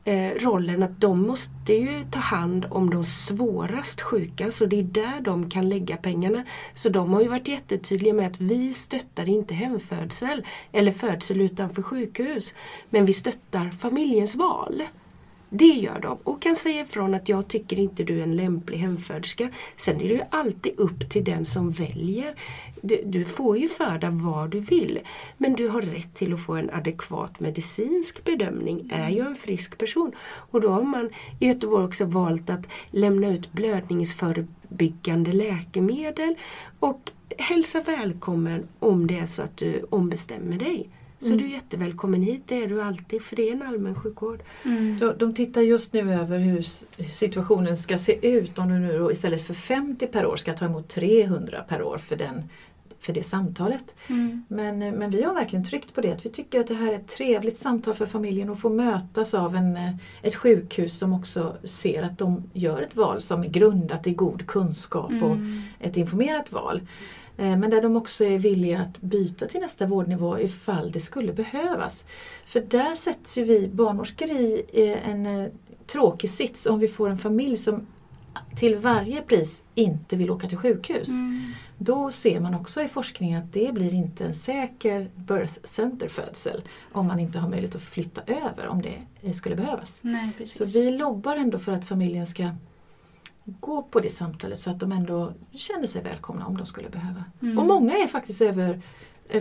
eh, rollen att de måste ju ta hand om de svårast sjuka, så det är där de kan lägga pengarna. Så de har ju varit jättetydliga med att vi stöttar inte hemfödsel eller födsel utanför sjukhus, men vi stöttar familjens val. Det gör de, och kan säga ifrån att jag tycker inte du är en lämplig hemföderska. Sen är det ju alltid upp till den som väljer. Du får ju föda vad du vill, men du har rätt till att få en adekvat medicinsk bedömning. Är jag en frisk person? Och då har man i Göteborg också valt att lämna ut blödningsförebyggande läkemedel och hälsa välkommen om det är så att du ombestämmer dig. Så mm. du är jättevälkommen hit, det är du alltid, för det är en allmän sjukvård. Mm. De, de tittar just nu över hur, hur situationen ska se ut, om du nu då istället för femtio per år ska ta emot trehundra per år för, den, för det samtalet. Mm. Men, men vi har verkligen tryckt på det, att vi tycker att det här är ett trevligt samtal för familjen och få mötas av en, ett sjukhus som också ser att de gör ett val som är grundat i god kunskap mm. och ett informerat val. Men där de också är villiga att byta till nästa vårdnivå ifall det skulle behövas. För där sätts ju vi barnmorskor i en tråkig sits om vi får en familj som till varje pris inte vill åka till sjukhus. Mm. Då ser man också i forskningen att det blir inte en säker birth center-födsel om man inte har möjlighet att flytta över om det skulle behövas. Nej, precis. Så vi lobbar ändå för att familjen ska gå på det samtalet så att de ändå känner sig välkomna om de skulle behöva. Mm. Och många är faktiskt över,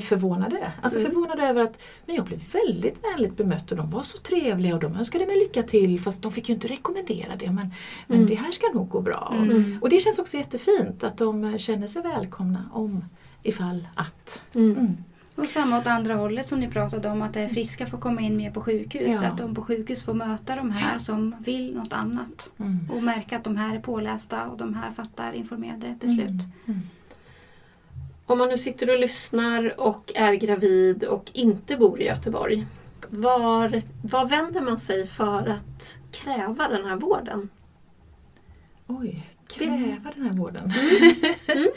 förvånade. Alltså mm. förvånade över att men jag blev väldigt vänligt bemött och de var så trevliga och de önskade mig lycka till, fast de fick ju inte rekommendera det. Men, mm. men det här ska nog gå bra. Mm. Och det känns också jättefint att de känner sig välkomna om ifall att. Mm. Mm. Och samma åt andra hållet som ni pratade om, att det friska får komma in mer på sjukhus. Ja. Att de på sjukhus får möta de här som vill något annat. Mm. Och märka att de här är pålästa och de här fattar informerade beslut. Mm. Mm. Om man nu sitter och lyssnar och är gravid och inte bor i Göteborg, Var, var vänder man sig för att kräva den här vården? Oj, kräva den här vården? Mm. Mm.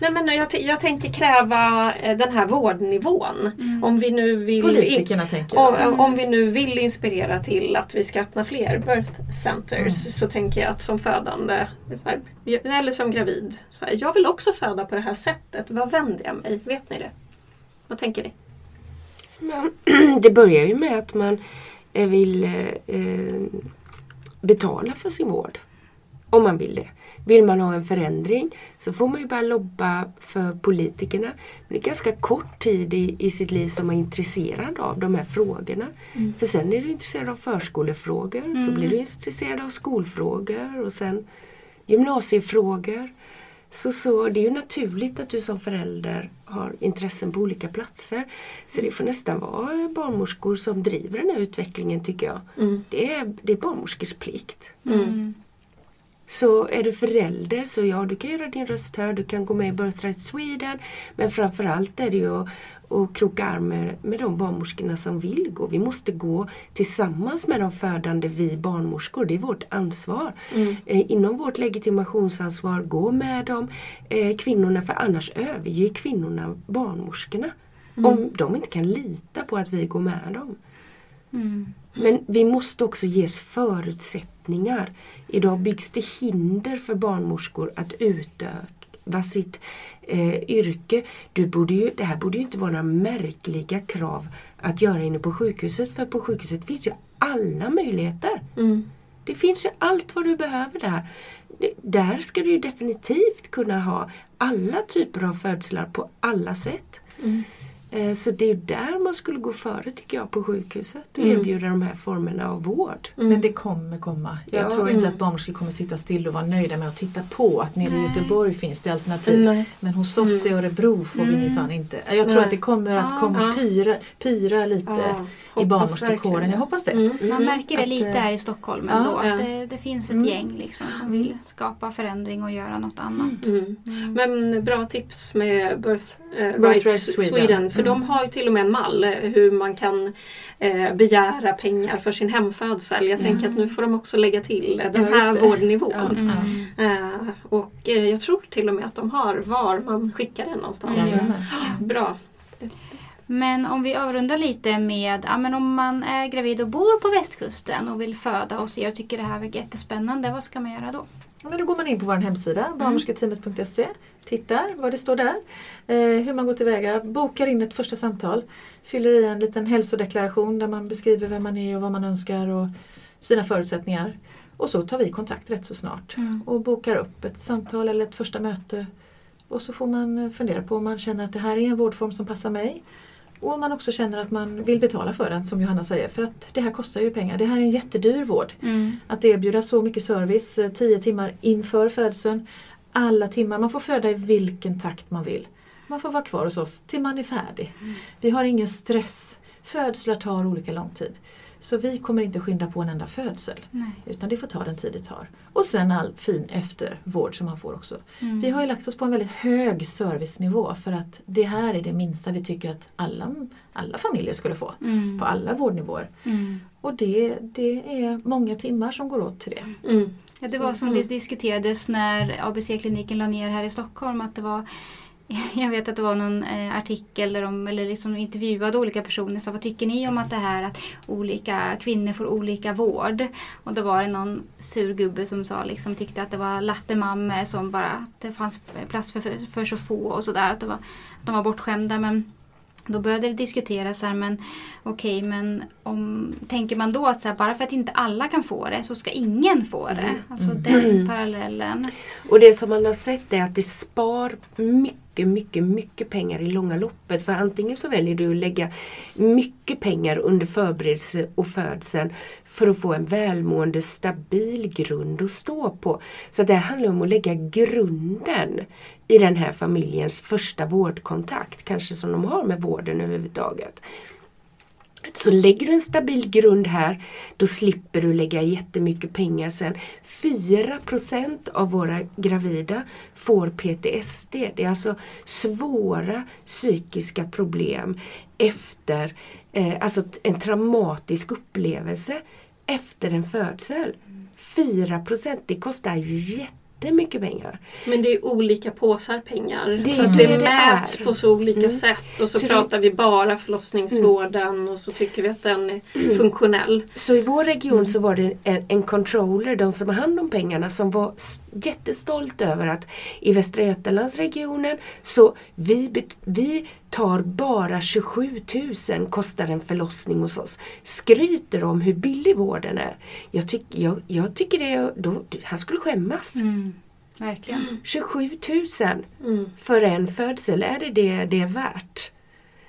Nej, men jag, t- jag tänker kräva den här vårdnivån. Mm. Om vi nu vill Politikerna in- tänker om, mm. om vi nu vill inspirera till att vi ska öppna fler birth centers mm. så tänker jag att som födande så här, eller som gravid så här, jag vill också föda på det här sättet. Vad vänder jag mig? Vet ni det? Vad tänker ni? Men, det börjar ju med att man vill eh, betala för sin vård. Om man vill det. Vill man ha en förändring så får man ju bara lobba för politikerna. Men det är ganska kort tid i, i sitt liv som man är intresserad av de här frågorna. Mm. För sen är du intresserad av förskolefrågor. Mm. Så blir du intresserad av skolfrågor och sen gymnasiefrågor. Så, så det är ju naturligt att du som förälder har intressen på olika platser. Så det får nästan vara barnmorskor som driver den här utvecklingen, tycker jag. Mm. Det är, det är barnmorskors plikt. Mm. Så är du förälder så ja, du kan göra din röst hörd, du kan gå med i Birthright Sweden. Men framförallt är det ju att, att kroka armer med de barnmorskorna som vill gå. Vi måste gå tillsammans med de födande, vi barnmorskor. Det är vårt ansvar. Mm. Eh, inom vårt legitimationsansvar, gå med dem, eh, kvinnorna. För annars överger kvinnorna barnmorskorna. Mm. Om de inte kan lita på att vi går med dem. Mm. Men vi måste också ges förutsättningar. Idag byggs det hinder för barnmorskor att utöva sitt eh, yrke. Du borde ju, det här borde ju inte vara några märkliga krav att göra inne på sjukhuset. För på sjukhuset finns ju alla möjligheter. Mm. Det finns ju allt vad du behöver där. Där ska du ju definitivt kunna ha alla typer av födslar på alla sätt. Mm. Så det är där man skulle gå före, tycker jag, på sjukhuset. Och mm. erbjuda de här formerna av vård. Mm. Men det kommer komma. Jag ja, tror mm. inte att barnmorskor kommer sitta still och vara nöjda med att titta på. Att nere i Göteborg finns det alternativ. Nej. Men hos oss i Örebro får mm. vi minsann inte. Jag tror Nej. att det kommer att komma ja, pyra, pyra lite ja, i barnmorskekåren. Jag hoppas det. Mm. Man märker det lite här i Stockholm ändå. Ja. Att det, det finns ett mm. gäng liksom, som vill skapa förändring och göra något annat. Mm. Mm. Men bra tips med Birth, eh, Birthright Sweden. Sweden. För de har ju till och med en mall hur man kan eh, begära pengar för sin hemfödsel. Jag tänker mm. att nu får de också lägga till den ja, här vårdnivån. Mm. Eh, och eh, jag tror till och med att de har var man skickar den någonstans. Mm. Oh, bra. Men om vi avrundar lite med, ja, men om man är gravid och bor på västkusten och vill föda och ser och tycker det här verkar jättespännande, vad ska man göra då? Men då går man in på vår hemsida, barnmorsketeamet punkt se, tittar vad det står där, eh, hur man går tillväga, bokar in ett första samtal, fyller i en liten hälsodeklaration där man beskriver vem man är och vad man önskar och sina förutsättningar. Och så tar vi kontakt rätt så snart mm. och bokar upp ett samtal eller ett första möte. Och så får man fundera på om man känner att det här är en vårdform som passar mig. Och man också känner att man vill betala för den, som Johanna säger. För att det här kostar ju pengar. Det här är en jättedyr vård. Mm. Att erbjuda så mycket service, tio timmar inför födelsen. Alla timmar. Man får föda i vilken takt man vill. Man får vara kvar hos oss till man är färdig. Mm. Vi har ingen stress. Födslar tar olika lång tid. Så vi kommer inte skynda på en enda födsel. Nej. Utan det får ta den tid det tar. Och sen all fin eftervård som man får också. Mm. Vi har ju lagt oss på en väldigt hög servicenivå. För att det här är det minsta vi tycker att alla, alla familjer skulle få. Mm. På alla vårdnivåer. Mm. Och det, det är många timmar som går åt till det. Mm. Ja, det var som mm. det diskuterades när A B C-kliniken la ner här i Stockholm. Att det var... Jag vet att det var någon eh, artikel där de eller liksom intervjuade olika personer. Så vad tycker ni om att det här att olika kvinnor får olika vård? Och då var det någon surgubbe som sa, liksom, tyckte att det var lattemammor som bara, att det fanns plats för, för, för så få och sådär. Att det var, de var bortskämda, men... Då började det diskuteras här, men okej, okay, men om, tänker man då att så här, bara för att inte alla kan få det så ska ingen få det. Alltså mm. den parallellen. Och det som man har sett är att det spar mycket, mycket, mycket pengar i långa loppet. För antingen så väljer du att lägga mycket pengar under förberedelse och födseln för att få en välmående, stabil grund att stå på. Så det handlar om att lägga grunden i den här familjens första vårdkontakt. Kanske som de har med vården överhuvudtaget. Så lägger du en stabil grund här. Då slipper du lägga jättemycket pengar sen. fyra procent av våra gravida får P T S D. Det är alltså svåra psykiska problem efter... Alltså en traumatisk upplevelse efter en födsel. fyra procent, det kostar jättemycket pengar. Men det är olika påsar pengar. Det är det, det mäts på så olika mm. sätt. Och så, så pratar det... vi bara förlossningsvården mm. och så tycker vi att den är mm. funktionell. Så i vår region mm. så var det en, en controller, de som har hand om pengarna, som var jättestolt över att i Västra Götalandsregionen så vi... vi tar bara tjugosju tusen kostar en förlossning hos oss. Skryter om hur billig vården är. Jag, tyck, jag, jag tycker det, då, han skulle skämmas. Mm, verkligen. Mm. tjugosju tusen mm. för en födsel, är det, det det är värt?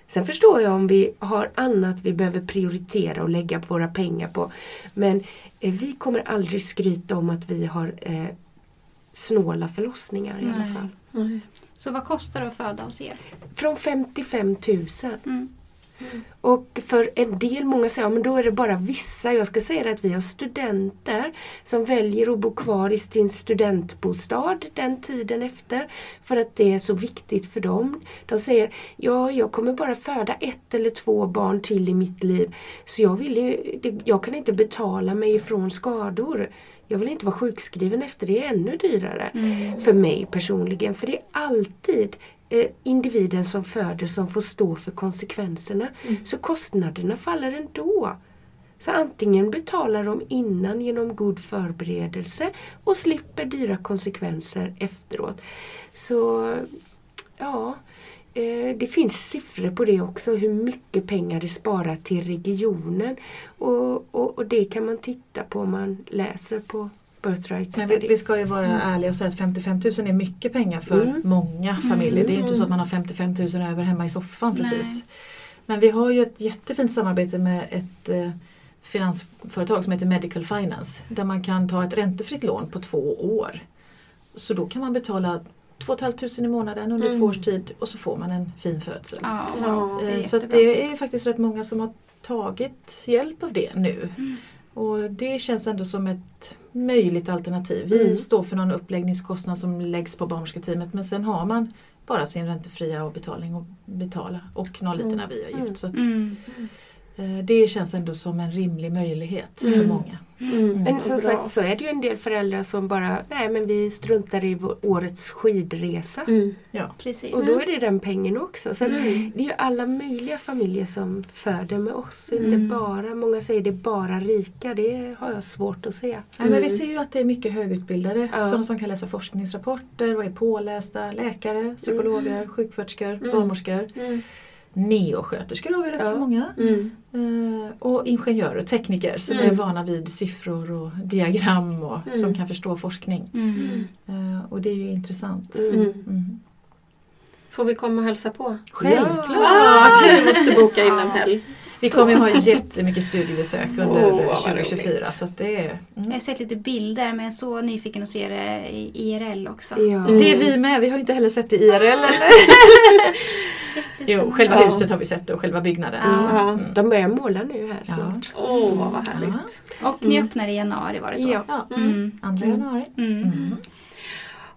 Sen förstår jag om vi har annat vi behöver prioritera och lägga våra pengar på. Men eh, vi kommer aldrig skryta om att vi har eh, snåla förlossningar i Nej. alla fall. Nej. Så vad kostar det att föda hos er? Från femtiofem tusen. Mm. Mm. Och för en del, många säger, ja, men då är det bara vissa. Jag ska säga att vi har studenter som väljer att bo kvar i sin studentbostad den tiden efter. För att det är så viktigt för dem. De säger, ja, jag kommer bara föda ett eller två barn till i mitt liv. Så jag, vill, jag kan inte betala mig ifrån skador. Jag vill inte vara sjukskriven efter det, är ännu dyrare mm. för mig personligen. För det är alltid eh, individen som föder som får stå för konsekvenserna. Mm. Så kostnaderna faller ändå. Så antingen betalar de innan genom god förberedelse och slipper dyra konsekvenser efteråt. Så ja, eh, det finns siffror på det också. Hur mycket pengar det sparar till regionen. Och, och, och det kan man titta på om man läser på Birthright Study. Men vi, vi ska ju vara mm. ärliga och säga att femtiofem tusen är mycket pengar för mm. många familjer. Mm. Det är ju inte så att man har femtiofem tusen över hemma i soffan precis. Nej. Men vi har ju ett jättefint samarbete med ett eh, finansföretag som heter Medical Finance. Där man kan ta ett räntefritt lån på två år. Så då kan man betala två tusen fem hundra i månaden under mm. två års tid. Och så får man en fin födsel. Ja, wow. eh, så att det är faktiskt rätt många som har tagit hjälp av det nu. Mm. Och det känns ändå som ett möjligt alternativ. Vi mm. står för någon uppläggningskostnad som läggs på barnmorsketeamet. Men sen har man bara sin räntefria och betalning och betala. Och någon liten aviavgift. Så att, mm. eh, det känns ändå som en rimlig möjlighet mm. för många. Mm. Men som sagt så är det ju en del föräldrar som bara, nej men vi struntar i vår, årets skidresa. Mm. Ja, precis. Och då är det den pengen också. Så mm. det är ju alla möjliga familjer som föder med oss. Mm. Inte bara, många säger det är bara rika, det har jag svårt att se. Mm. Ja, men vi ser ju att det är mycket högutbildade ja. som, som kan läsa forskningsrapporter och är pålästa. Läkare, psykologer, mm. sjuksköterskor, mm. barnmorskor. Mm. Neosköterskor har vi rätt ja. så många. Mm. Eh, och ingenjörer och tekniker som mm. är vana vid siffror och diagram och mm. som kan förstå forskning. Mm. Eh, och det är ju intressant. Mm. Mm. Får vi komma och hälsa på? Självklart! Ja. Vi måste boka in en helg. Vi kommer ha jättemycket studiebesök under oh, tjugo tjugofyra. Så att det är, mm. jag har sett lite bilder men så nyfiken att se det i I R L också. Ja. Mm. Det är vi med, vi har inte heller sett det i I R L eller? Jo, själva ja. huset har vi sett och själva byggnaden. Ja. Mm. De börjar måla nu här ja. snart. Åh, oh, vad härligt. Ja. Och ni mm. öppnar i januari var det så? Ja, mm. Mm. andra januari. Mm. Mm. Mm.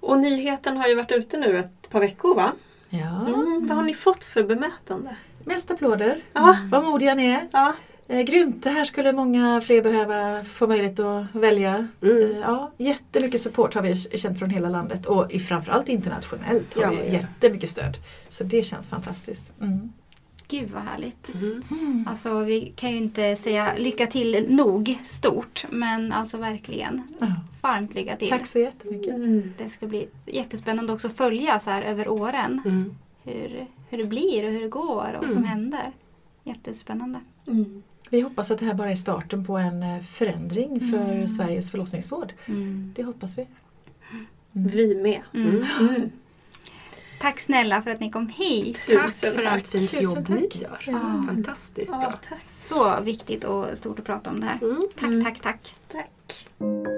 Och nyheten har ju varit ute nu ett par veckor va? Ja. Mm. Vad har ni fått för bemötande? Mest applåder. Ja. Vad modiga ni är. Ja. Eh, grymt, det här skulle många fler behöva få möjlighet att välja. Mm. Eh, ja, jättemycket support har vi känt från hela landet och framförallt internationellt har ja, vi ja. jättemycket stöd. Så det känns fantastiskt. Mm. Gud vad härligt. Mm. Mm. Alltså vi kan ju inte säga lycka till nog stort men alltså verkligen ja. varmt lycka till. Tack så jättemycket. Mm. Det ska bli jättespännande också att följa så här över åren mm. hur, hur det blir och hur det går och mm. vad som händer. Jättespännande. Mm. Vi hoppas att det här bara är starten på en förändring för mm. Sveriges förlossningsvård. Mm. Det hoppas vi. Mm. Vi med. Mm. Mm. Tack snälla för att ni kom hit. Tusen tack för tack. allt fint jobb ni gör. Ja. Fantastiskt bra. Ja, så viktigt och stort att prata om det här. Mm. Tack, tack, tack. Tack.